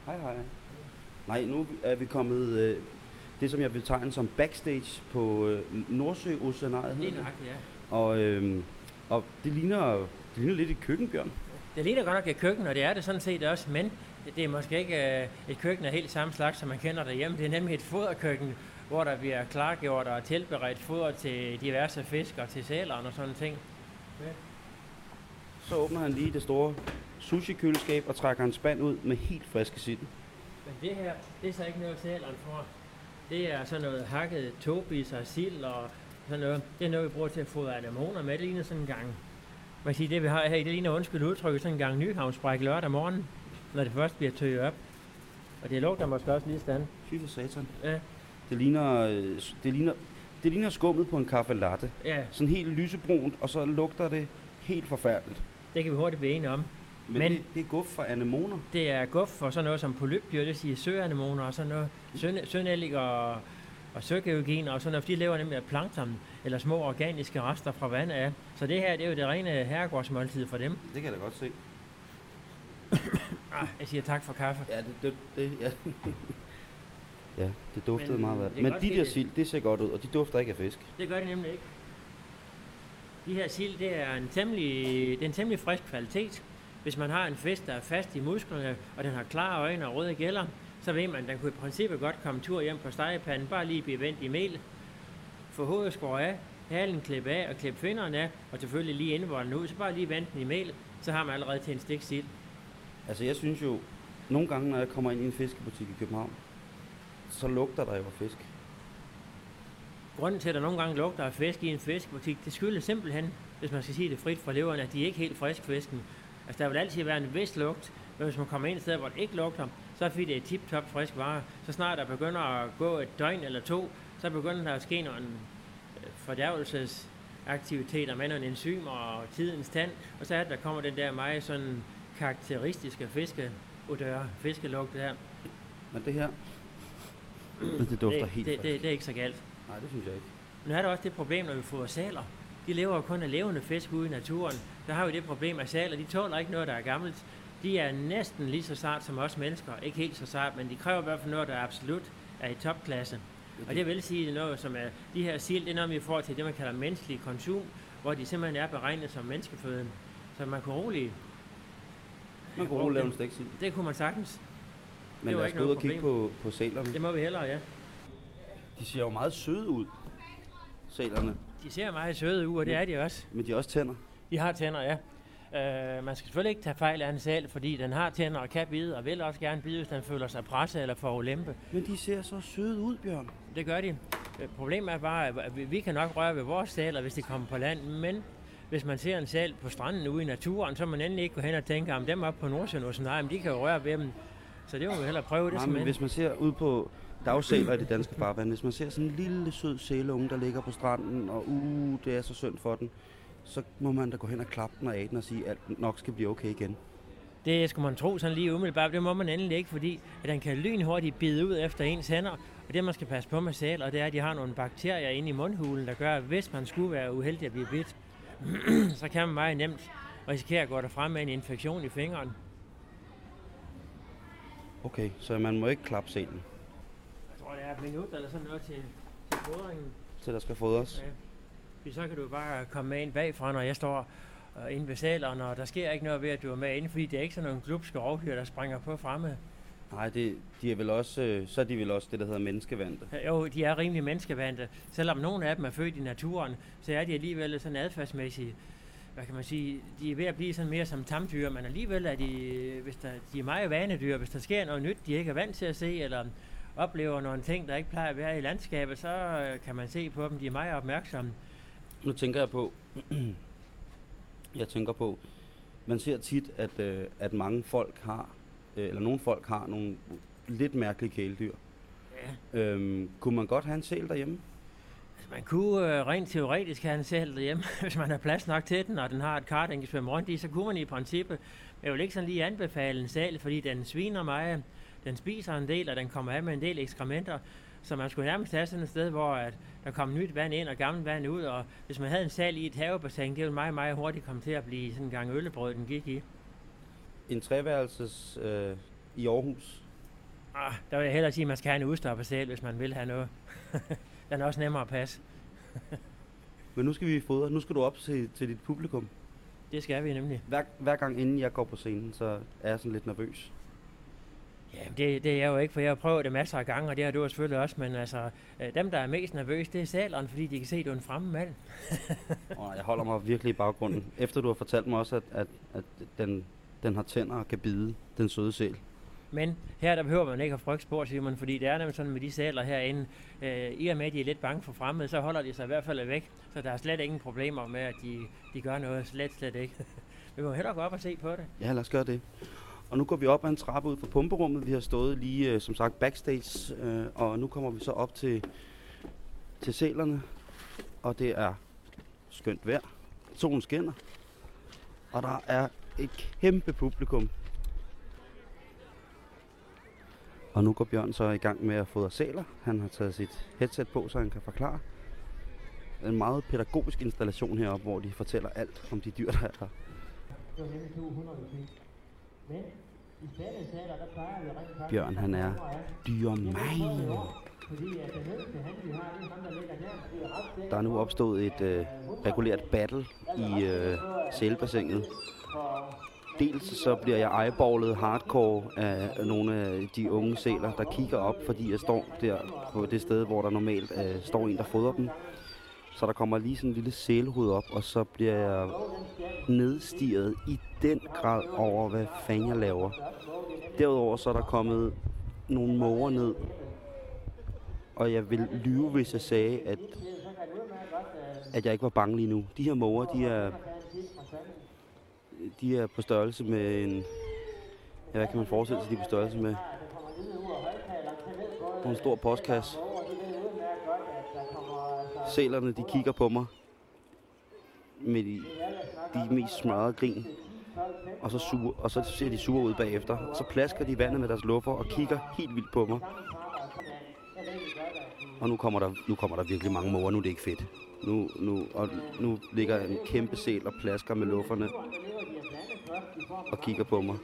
Hej. Nej, nu er vi kommet det, som jeg betegner som backstage på Nordsøen Oceanariet. Det er nok, ja. Og det ligner lidt et køkkenbjørn. Det ligner godt nok et køkken, og det er det sådan set også, men det er måske ikke et køkken af helt samme slags, som man kender derhjemme. Det er nemlig et foderkøkken, hvor der bliver klargjort og tilberedt foder til diverse fisk og til sælerne og sådan ting. Okay. Så åbner han lige det store sushi-køleskab og trækker en spand ud med helt friske sild. Men det her, det er så ikke noget sælerne får. Det er sådan noget hakket tobis og sild og sådan noget. Det er noget, vi bruger til at fodre anemoner med. Det ligner sådan en gang. Man kan sige, det vi har her, det ligner undskyld udtrykket sådan en gang nyhavnsbræk lørdag morgen, når det først bliver tøjet op. Og det lugter måske også lige stand. Fy for satan. Ja. Det ligner skummet på en kaffe latte. Ja. Sådan helt lysebrunt, og så lugter det helt forfærdeligt. Det kan vi hurtigt blive enige om. Men det er guf for anemoner? Det er guf for sådan noget som polypdyr, det siger søanemoner og sådan noget. Sønælliger og søgeogene og sådan noget, for de lever nemlig af plankton eller små organiske rester fra vandet af. Så det her, det er jo det rene herregårdsmåltid for dem. Det kan jeg da godt se. Jeg siger tak for kaffe. Ja, det ja, det duftede meget værd. Men de der sild, det ser godt ud, og de dufter ikke af fisk. Det gør de nemlig ikke. De her sild, det er en temmelig frisk kvalitet. Hvis man har en fisk, der er fast i musklerne, og den har klare øjne og røde gæller, så ved man, at den kunne i princippet godt komme tur hjem på stegepanden, bare lige blive vendt i mel, få hovedet skåret af, halen klippe af og klippe finderne af, og selvfølgelig lige indvolden ud, så bare lige vende den i mel, så har man allerede til en stik sild. Altså jeg synes jo, nogle gange når jeg kommer ind i en fiskebutik i København, så lugter der jo fisk. Grunden til, at der nogle gange lugter af fisk i en fiskebutik, det skyldes simpelthen, hvis man skal sige det frit fra leveren, at de ikke er helt friske fisken. Altså der vil altid være en vis lugt, men hvis man kommer ind et sted, hvor det ikke lugter, så er det fordi det er tip-top frisk varer. Så snart der begynder at gå et døgn eller to, så begynder der at ske nogle fordærvelsesaktiviteter med nogle enzymer og tidens tand, og så er det, der kommer den der meget sådan karakteristiske fiskeodør, fiskelugt der. Men det her, det dufter helt frisk. Det er ikke så galt. Nej, det synes jeg ikke. Nu er der også det problem, når vi får sæler. De lever jo kun af levende fisk ude i naturen. Der har vi det problem, at sæler, de tåler ikke noget, der er gammelt. De er næsten lige så sart som os mennesker. Ikke helt så sart, men de kræver i hvert fald noget, der absolut er i topklasse. Og det vil sige noget, som er de her sild, det er noget, vi får til det, man kalder menneskelig konsum, hvor de simpelthen er beregnet som menneskeføden. Så man kunne roligt... Man kunne roligt lave en stegsild. Det kunne man sagtens. Men lad os gå ud og kigge på sælerne. Det må vi hellere, ja. De ser jo meget søde ud, sælerne. De ser meget søde ud, og det er de også. Men de har også tænder. De har tænder, ja. Man skal selvfølgelig ikke tage fejl af en sæl, fordi den har tænder og kan bide, og vil også gerne bide, hvis den føler sig presset eller får ulempe. Men de ser så søde ud, Bjørn. Det gør de. Problemet er bare, at vi kan nok røre ved vores sæler, hvis de kommer på land, men hvis man ser en sæl på stranden ude i naturen, så man endelig ikke går hen og tænker, om dem oppe på Nordsøen Oceanariet, de kan jo røre ved dem. Så det må vi hellere prøve. Nej, det men hvis man ser ud på dagsæler i det danske farvand, hvis man ser sådan en lille sød sæleunge, der ligger på stranden, og det er så synd for den, så må man da gå hen og klappe den og af den og sige, at nok skal blive okay igen. Det skulle man tro sådan lige umiddelbart, det må man endelig ikke, fordi at den kan lynhurtigt bide ud efter ens hænder, og det man skal passe på med sæler, det er, at de har nogle bakterier inde i mundhulen, der gør, at hvis man skulle være uheldig at blive bidt, så kan man meget nemt risikere at gå derfra med en infektion i fingeren. Okay, så man må ikke klappe sælen? Jeg tror, det er et minut eller sådan noget til fodringen. Til der skal fodres? Ja. Så kan du bare komme med ind bagfra, når jeg står inde ved sælerne, og der sker ikke noget ved, at du er med inde, fordi det er ikke sådan nogle glupske rovdyr, der springer på fremme. Nej, de er vel også, så er de vel også det, der hedder menneskevante. Jo, de er rimelig menneskevante. Selvom nogle af dem er født i naturen, så er de alligevel sådan adfærdsmæssige. Hvad kan man sige, de er ved at blive sådan mere som tamdyr, men alligevel er de, de er meget vanedyr. Hvis der sker noget nyt, de ikke er vant til at se, eller oplever nogle ting, der ikke plejer at være i landskabet, så kan man se på dem, de er meget opmærksomme. Nu tænker jeg på, man ser tit, at mange folk har, eller nogle folk har nogle lidt mærkelige kæledyr. Ja. Kunne man godt have en sæl derhjemme? Man kunne rent teoretisk have en sæl derhjemme, hvis man har plads nok til den, og den har et kar, den kan svømme rundt i, så kunne man i princippet. Jeg vil ikke sådan lige anbefale en sæl, fordi den sviner meget, den spiser en del, og den kommer af med en del ekskrementer. Så man skulle nærmest have sådan et sted, hvor der kom nyt vand ind og gammelt vand ud, og hvis man havde en sæl i et havebassin, det ville meget, meget hurtigt komme til at blive sådan en gang øllebrød, den gik i. En treværelses i Aarhus? Der vil jeg hellere sige, at man skal have en udstoppersæl, hvis man vil have noget. Den er også nemmere at passe. Men nu skal vi fodre. Nu skal du op til dit publikum. Det skal vi nemlig. Hver gang inden jeg går på scenen, så er jeg sådan lidt nervøs. Jamen det er jeg jo ikke, for jeg har prøvet det masser af gange, og det har du jo selvfølgelig også. Men altså, dem der er mest nervøse, det er sælerne, fordi de kan se, at du er en fremmed mand. Jeg holder mig virkelig i baggrunden. Efter du har fortalt mig også, at den har tænder og kan bide, den søde sæl. Men her der behøver man ikke at frygte spor, Simon, fordi det er nemlig sådan med de sæler herinde. I og med, at de er lidt bange for fremmede, så holder de sig i hvert fald væk. Så der er slet ingen problemer med, at de gør noget. Slet ikke. Vi må hellere gå op og se på det. Ja, lad os gøre det. Og nu går vi op ad en trappe ud fra pumperummet. Vi har stået lige, som sagt, backstage. Og nu kommer vi så op til sælerne. Og det er skønt vejr. Solen skinner. Og der er et kæmpe publikum. Og nu går Bjørn så i gang med at fodre sæler. Han har taget sit headset på, så han kan forklare. En meget pædagogisk installation heroppe, hvor de fortæller alt om de dyr, der er her. Bjørn, han er dyremager. Der er nu opstået et regulært battle i sælebassinet. Dels så bliver jeg eyeballet hardcore af nogle af de unge sæler, der kigger op, fordi jeg står der på det sted, hvor der normalt står en, der fodrer dem. Så der kommer lige sådan en lille sælehoved op, og så bliver jeg nedstiret i den grad over, hvad fanden jeg laver. Derudover så er der kommet nogle måger ned Og jeg vil lyve, hvis jeg sagde, at jeg ikke var bange lige nu. De her måger, de er på størrelse med en... Ja, hvad kan man forestille sig, de er på størrelse med? En stor postkasse. Sælerne, de kigger på mig med de mest smadrede grin. Og så ser de sure ud bagefter. Så plasker de vandet med deres luffer og kigger helt vildt på mig. Og nu kommer der virkelig mange måger. Nu er det ikke fedt. Nu ligger en kæmpe sæl og plasker med lufferne og kigger på mig.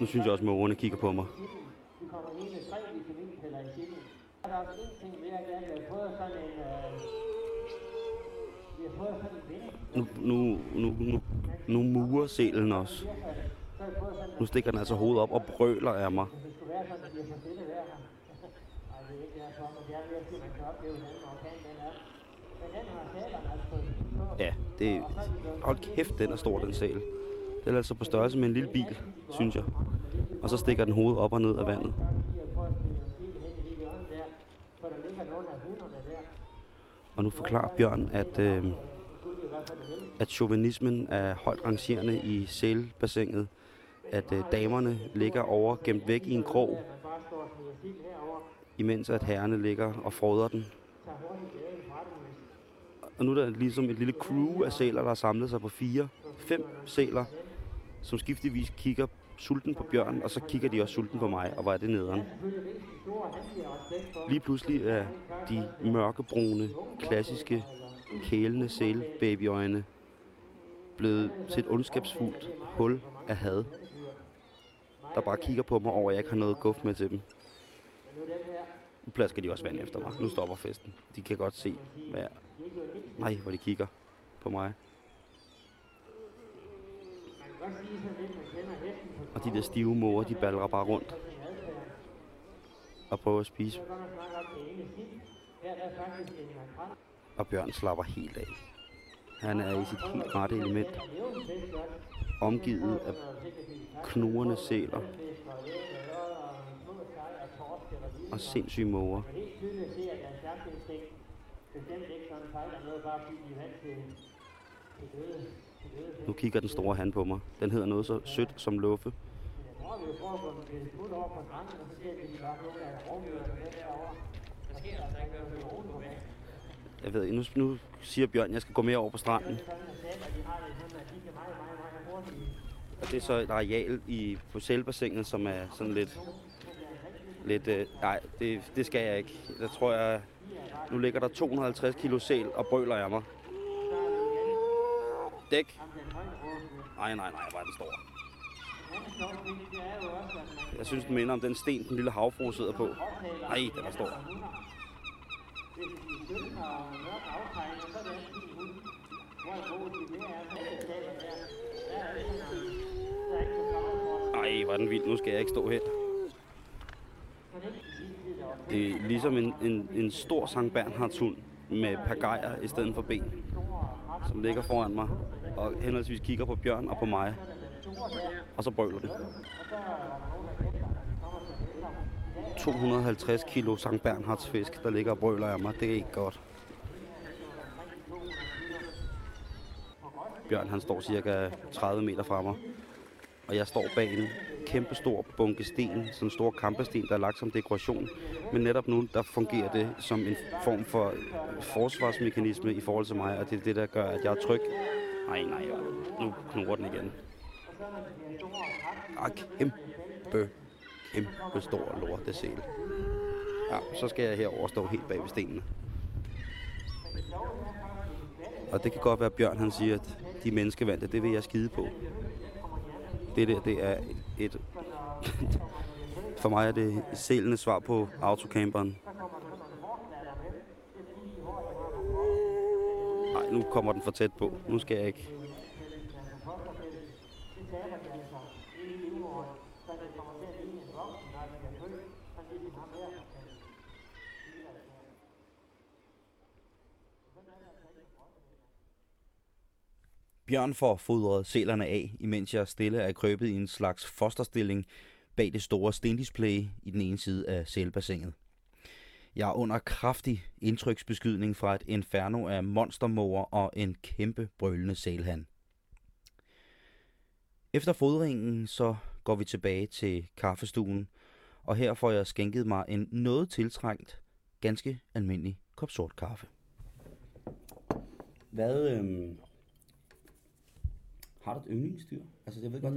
Nu synes jeg også, at mågerne kigger på mig. Nu murer sælen også. Nu stikker den altså hovedet op og brøler af mig. Ja, det... Hold kæft, den er stor, den sæl. Den er altså på størrelse med en lille bil, synes jeg. Og så stikker den hovedet op og ned af vandet. Og nu forklarer Bjørn, at chauvinismen er højt rangerende i sælbassinet. At damerne ligger over gemt væk i en krog, imens at herrerne ligger og froder den. Og nu er der ligesom et lille crew af sæler, der har samlet sig på 4-5 sæler, som skiftevis kigger sulten på Bjørn, og så kigger de også sulten på mig, og hvor er det nederen. Lige pludselig er de mørkebrune, klassiske, kælende sælbabyøjne blevet til et ondskabsfuldt hul af had, der bare kigger på mig over, at jeg ikke har noget guf med til dem. Nu plasker de også vand efter mig. Nu stopper festen. De kan godt se, hvor de kigger på mig. Og de der stive måger, de ballerer bare rundt og prøver at spise. Og Bjørn slapper helt af. Han er i sit helt rette element, omgivet af knurrende sæler og sindssyge måger. Nu kigger den store han på mig. Den hedder noget så sødt som luffe. Jeg ved ikke, nu siger Bjørn, at jeg skal gå mere over på stranden. Og det er så et areal på sælbassinet, som er sådan lidt nej, det skal jeg ikke. Der tror jeg, nu ligger der 250 kilo sæl og brøler af mig. Dæk. Nej, hvor er den stor. Jeg synes, den minder om den sten, den lille havfrue sidder på. Nej, den er stor. Ej, hvor er den vild. Nu skal jeg ikke stå her. Det er ligesom en stor Sankt Bernhards hund med pagajer i stedet for ben, som ligger foran mig og henholdsvis kigger på Bjørn og på mig. Og så brøler det. 250 kilo Sankt Bernhards fisk, der ligger og brøler af mig. Det er ikke godt. Bjørn, han står cirka 30 meter fra mig. Og jeg står bag en kæmpe stor bunke sten, sådan en stor kampesten, der er lagt som dekoration. Men netop nu, der fungerer det som en form for forsvarsmekanisme i forhold til mig, og det er det, der gør, at jeg er tryg. Nej, nu knurrer den igen. Kæmpe stor lortesæl. Ja, så skal jeg herover stå helt bag ved stenene. Og det kan godt være, at Bjørn han siger, at de menneskevante, det vil jeg skide på. Det der, det er et... For mig er det sælende svar på autocamperen. Nej, nu kommer den for tæt på. Nu skal jeg ikke. Bjørn får fodret sælerne af, imens jeg stille er krøbet i en slags fosterstilling bag det store stendisplay i den ene side af sælbassinet. Jeg er under kraftig indtryksbeskydning fra et inferno af monstermåger og en kæmpe brølende sælhan. Efter fodringen så går vi tilbage til kaffestuen, og her får jeg skænket mig en noget tiltrængt, ganske almindelig kop sort kaffe. Hvad har du et yndlingsdyr? Altså, jeg ved godt,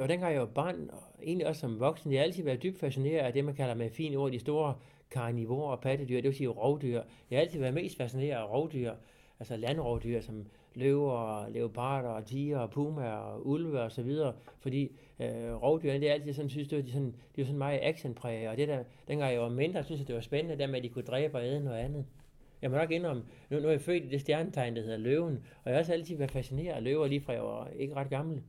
og dengang jeg var barn, og egentlig også som voksen, jeg har altid været dybt fascineret af det, man kalder med fine ord, de store karnivorer og pattedyr, det vil sige rovdyr. Jeg har altid været mest fascineret af rovdyr, altså landrovdyr, som løver, leoparder, tiger, pumaer, ulve og så videre, fordi rovdyrene, det er altid sådan, synes, de er sådan meget actionpræget, og det der, dengang jeg var mindre, synes jeg, det var spændende, der med, at de kunne dræbe og æde noget andet. Jeg må nok indrømme, nu er jeg født i det stjernetegn, der hedder løven, og jeg har også altid været fascineret af løver, lige fra jeg var ikke ret gammel,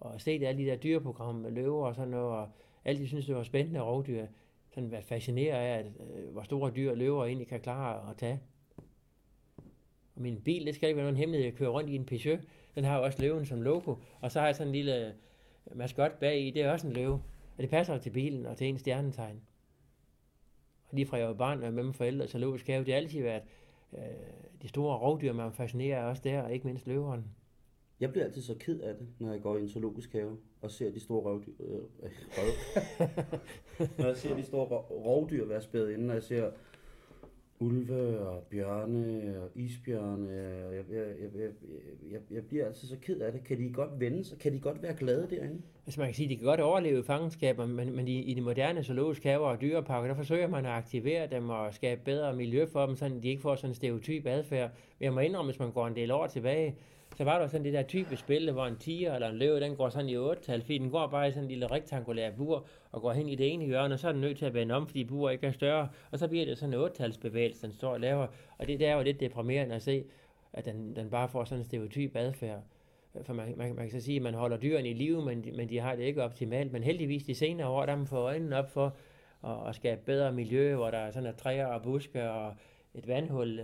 og set alle de der dyreprogrammer med løver og sådan noget, og altid synes, det var spændende af rovdyr, sådan været fascineret af, at, hvor store dyr løver egentlig kan klare at tage. Og min bil, det skal ikke være nogen hemmelighed, jeg kører rundt i en Peugeot, den har jo også løven som logo, og så har jeg sådan en lille maskot bag i, det er også en løve, og det passer til bilen og til en stjernetegn. Og lige fra jeg var barn og med mine forældre, så logisk har det altid været de store rovdyr, man fascinerer også der, og ikke mindst løveren. Jeg bliver altid så ked af det, når jeg går i en zoologisk have og ser de store rovdyr være spædet inden, og jeg ser ulve og bjørne og isbjørne. Jeg bliver altid så ked af det. Kan de godt vende sig? Kan de godt være glade derinde? Altså man kan sige, at de kan godt overleve i fangenskaber, men i de moderne zoologiske haver og dyreparker, der forsøger man at aktivere dem og skabe bedre miljø for dem, så de ikke får sådan en stereotyp adfærd. Jeg må indrømme, hvis man går en del år tilbage, så var der sådan det der typisk billede, hvor en tiger eller en løve, den går sådan i 8-tal, fordi den går bare i sådan en lille rektangulær bur, og går hen i det ene hjørne, og så er den nødt til at vende om, fordi bur ikke er større, og så bliver det sådan en 8-talsbevægelse, den står og laver, og det der er jo lidt deprimerende at se, at den bare får sådan en stereotyp adfærd. For man kan så sige, at man holder dyrene i live, men de har det ikke optimalt, men heldigvis de senere år, der har man fået øjnene op for at skabe bedre miljø, hvor der er sådan træer og buske og et vandhul,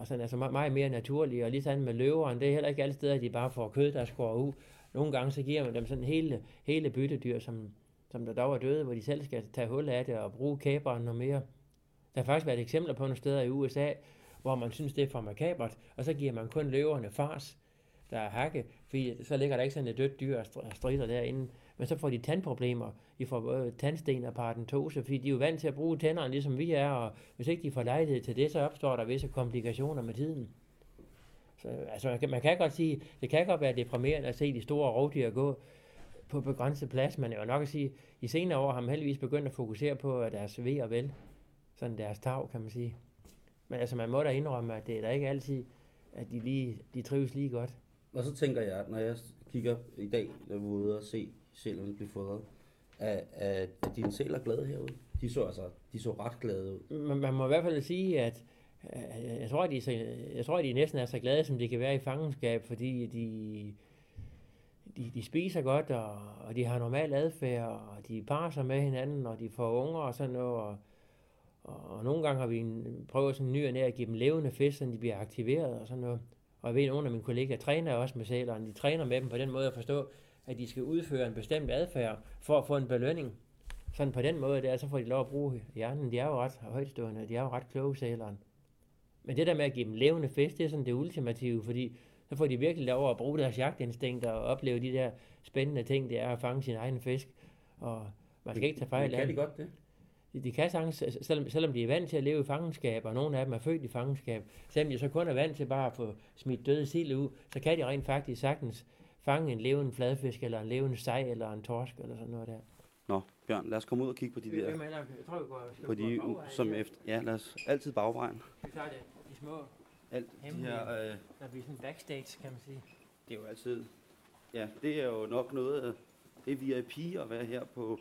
og sådan altså meget mere naturlige, og lige sådan med løveren, det er heller ikke alle steder, at de bare får kød, der skår ud. Nogle gange så giver man dem sådan hele byttedyr, som der dog er døde, hvor de selv skal tage hul af det og bruge kæberen noget mere. Der har faktisk været eksempler på nogle steder i USA, hvor man synes, det er for makabert, og så giver man kun løverne fars, der er hakke, fordi så ligger der ikke sådan et dødt dyr og strider derinde. Men så får de tandproblemer. De får både tandsten og paradentose, fordi de er jo vant til at bruge tænderne, ligesom vi er, og hvis ikke de får lejlighed til det, så opstår der visse komplikationer med tiden. Så, altså, man kan godt sige, det kan godt være deprimerende at se de store rovdyr gå på begrænset plads, men jeg vil nok at sige, i senere år har man heldigvis begyndt at fokusere på deres ve og vel, sådan deres tag, kan man sige. Men altså, man må da indrømme, at det er da ikke altid, at de trives lige godt. Og så tænker jeg, når jeg kigger i dag, når vi er ude og se sælerne blive fodret, at dine sæler er glade herude. De så ret glade ud. Man må i hvert fald sige, at jeg tror, at de næsten er så glade, som de kan være i fangenskab, fordi de spiser godt, og de har normal adfærd, og de parer sig med hinanden, og de får unger og sådan noget. Og nogle gange har vi prøvet sådan ny og nær at give dem levende fisk, så de bliver aktiveret og sådan noget. Og jeg ved, at nogle af mine kollegaer træner også med sælerne. De træner med dem på den måde at forstå, at de skal udføre en bestemt adfærd for at få en belønning. Sådan på den måde der, så får de lov at bruge hjernen. De er jo ret højtstående, de er jo ret kloge sælerne. Men det der med at give dem levende fisk, det er sådan det ultimative, fordi så får de virkelig lov at bruge deres jagtinstinkt og opleve de der spændende ting, det er at fange sin egen fisk. Og man skal ikke tage fejl af det. Kan de godt det? De kan sagtens, selvom de er vant til at leve i fangenskab, og nogle af dem er født i fangenskab, selvom de så kun er vant til bare at få smidt døde sild ud, så kan de rent faktisk sagtens fange en levende fladfisk, eller en levende sej, eller en torsk, eller sådan noget der. Nå, Bjørn, lad os komme ud og kigge på de der... Jeg tror, vi går... På de, som efter... Ja, lad os altid bagvejen. Vi tager det, de små... Alt de her... Der bliver sådan backstage, kan man sige. Det er jo altid... Ja, det er jo nok noget... Det er VIP at være her på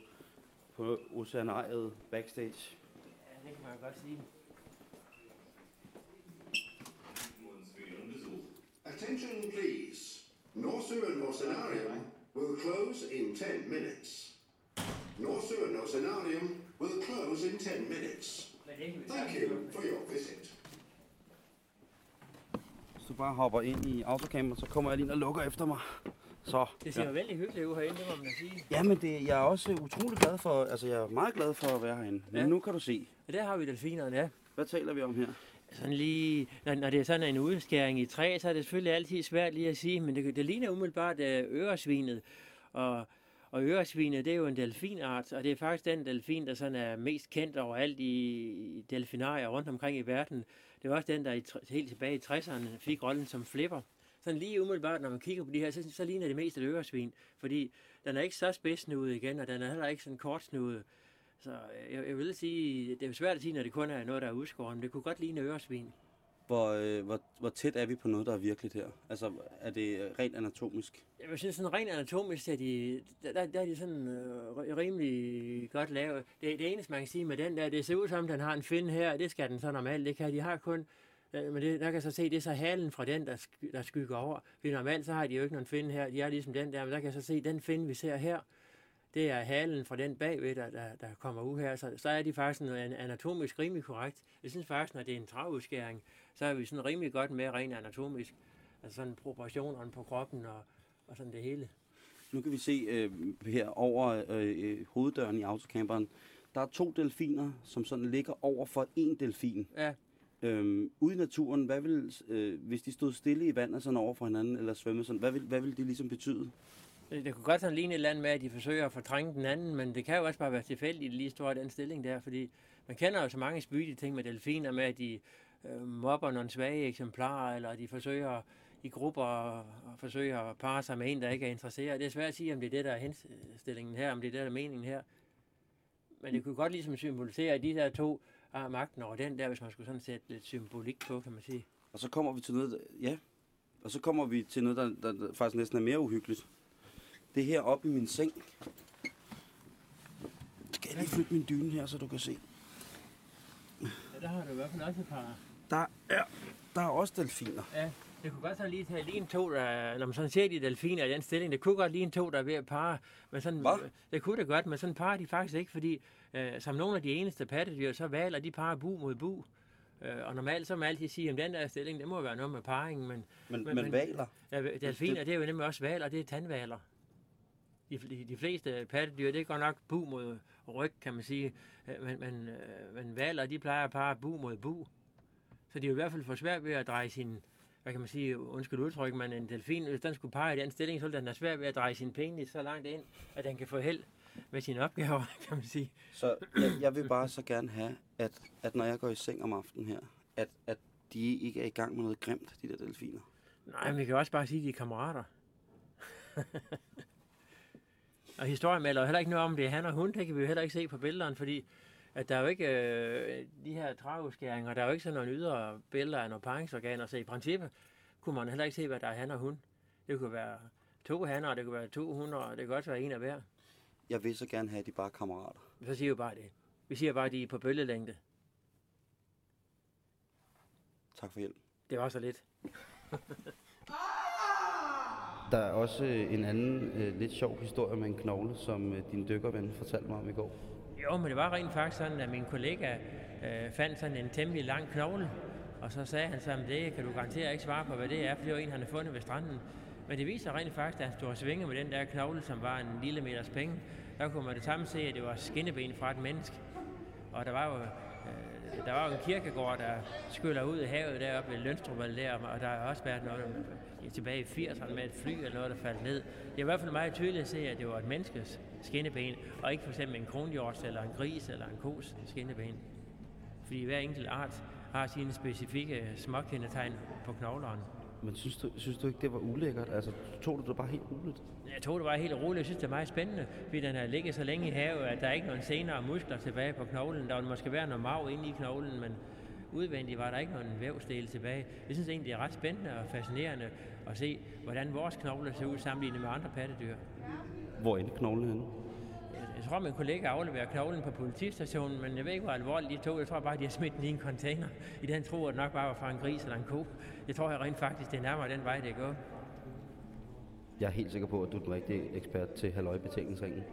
Oceanariet backstage. Ja, det kan man jo godt sige. Attention, please. Nordsøen Oceanarium will close in 10 minutes. Nordsøen Oceanarium will close in 10 minutes. Thank you for your visit. Hvis du bare hopper ind i autocamper, så kommer jeg lige og lukker efter mig. Så, det ser vældig hyggeligt ud herinde, det må man sige. Jamen, jeg er også utrolig glad for, altså jeg er meget glad for at være herinde. Men nu kan du se. Ja, der har vi delfinerne, ja. Hvad taler vi om her? Sådan lige, når det er sådan en udskæring i træ, så er det selvfølgelig altid svært lige at sige, men det ligner umiddelbart øresvinet. Og øresvinet, det er jo en delfinart, og det er faktisk den delfin, der sådan er mest kendt overalt i delfinarier rundt omkring i verden. Det var også den, der helt tilbage i 60'erne fik rollen som Flipper. Sådan lige umiddelbart, når man kigger på de her, så ligner det mest et øresvin, fordi den er ikke så spidssnudet igen, og den er heller ikke sådan kortsnudet. Så jeg vil sige, det er svært at sige, når det kun er noget, der er udskåret, men det kunne godt ligne øresvin. Hvor tæt er vi på noget, der er virkeligt her? Altså, er det rent anatomisk? Jeg synes, sådan rent anatomisk er de sådan rimelig godt lavet. Det eneste, man kan sige med den der, det ser ud som, den har en fin her, det skal den så normalt ikke have. De har kun... Men der kan så se, det er så halen fra den, der skygger over. For normalt så har de jo ikke nogen fin her, de er ligesom den der, men der kan så se, den fin, vi ser her, det er halen fra den bagved, der kommer ud her. Så er de faktisk anatomisk rimelig korrekt. Jeg synes faktisk, når det er en travudskæring, så er vi sådan rimelig godt med rent anatomisk. Altså sådan proportionerne på kroppen og sådan det hele. Nu kan vi se her over hoveddøren i autocamperen, der er 2 delfiner, som sådan ligger over for 1 delfin. Ja. Ude i naturen, hvad ville, hvis de stod stille i vandet sådan over for hinanden, eller svømmede sådan, hvad ville det ligesom betyde? Det kunne godt sådan ligne et eller andet med, at de forsøger at fortrænge den anden, men det kan jo også bare være tilfældigt, lige står i den stilling der, fordi man kender jo så mange spydige ting med delfiner, med at de mobber nogle svage eksemplarer, eller de forsøger i grupper og forsøger at parre sig med en, der ikke er interesseret. Det er svært at sige, om det er det, der er henstillingen her, om det er det, der er meningen her. Men det kunne godt ligesom symbolisere, at de der 2 har magten over den der, hvis man skulle sådan sætte lidt symbolik på, kan man sige. Og så kommer vi til noget, der faktisk næsten er mere uhyggeligt. Det er her oppe i min seng. Skal jeg lige flytte min dyne her, så du kan se? Ja, der har du i hvert fald også et par. Der er også delfiner. Ja, det kunne godt så lige tage lige en 2, der, når man sådan ser de delfiner i den stilling, det kunne godt lige en 2, der er ved at parre. Men sådan, det kunne det godt, men sådan parrer de faktisk ikke, fordi som nogle af de eneste pattedyr, så valer de parrer bu mod bu. Og normalt så må man altid sige, at den der stilling, det må være noget med parringen. Men valer? Ja, delfiner, det er jo nemlig også valer, det er tandvaler. De fleste pattedyr, det går nok bu mod ryg, kan man sige. Men valer, de plejer at parre bu mod bu. Så de er i hvert fald for svært ved at dreje sin, hvad kan man sige, undskyld udtryk, men en delfin, hvis den skulle pege i den stilling, så ville den have svært ved at dreje sin penis så langt ind, at den kan få held med sine opgaver, kan man sige. Så jeg vil bare så gerne have, at når jeg går i seng om aftenen her, at de ikke er i gang med noget grimt, de der delfiner. Nej, men vi kan også bare sige, at de er kammerater. Og historien melder heller ikke noget om, det er han og hun, det kan vi jo heller ikke se på billederne, fordi at der er jo ikke de her travudskæringer, der er jo ikke sådan nogle ydre billeder af nogle paringsorganer, så i princippet kunne man heller ikke se, hvad der er han og hun. Det kunne være 2 hanner, det kunne være 2 hunder, og det kunne også være en af hver. Jeg vil så gerne have, at de bare er kammerater. Så siger vi bare det. Vi siger bare, at de er på bølgelængde. Tak for hjælp. Det var så lidt. Der er også en anden lidt sjov historie med en knogle, som din dykkerven fortalte mig om i går. Jo, men det var rent faktisk sådan, at min kollega fandt sådan en temmelig lang knogle, og så sagde han sammen, det kan du garanteret ikke svare på, hvad det er, for det var en, han havde fundet ved stranden. Men det viser rent faktisk, at han stod og svingede med den der knogle, som var en lille meters penge. Der kunne man det samme se, at det var skinneben fra et menneske. Og der var jo en kirkegård, der skyller ud i havet deroppe ved Lønstrup, og der har også været noget tilbage i 80'erne med et fly eller noget, der faldt ned. Det er i hvert fald meget tydeligt at se, at det var et menneskes skinneben, og ikke for eksempel en kronhjorts eller en gris eller en kos skinneben. Fordi hver enkelt art har sine specifikke småkendetegn på knogleren. Men synes du ikke, det var ulækkert? Altså, tog du det bare helt roligt? Jeg tog det bare helt roligt. Jeg synes, det er meget spændende, fordi den har ligget så længe i havet, at der er ikke nogen senere muskler tilbage på knoglen. Der ville måske være noget marv inde i knoglen, men udvendigt var der ikke nogen vævsdel tilbage. Jeg synes egentlig, det er ret spændende og fascinerende at se, hvordan vores knogler ser ud sammenlignet med andre pattedyr. Hvor endte knoglen henne? Jeg tror, min kollega afleverer knoglen på politistationen, men jeg ved ikke, hvor alvorligt de tog. Jeg tror bare, de har smidt den i en container. I den tro, at det nok bare var fra en gris eller en ko. Jeg tror rent faktisk, det er nærmere den vej, det er gået. Jeg er helt sikker på, at du er den rigtige ekspert til Halløj I Betalingsringen.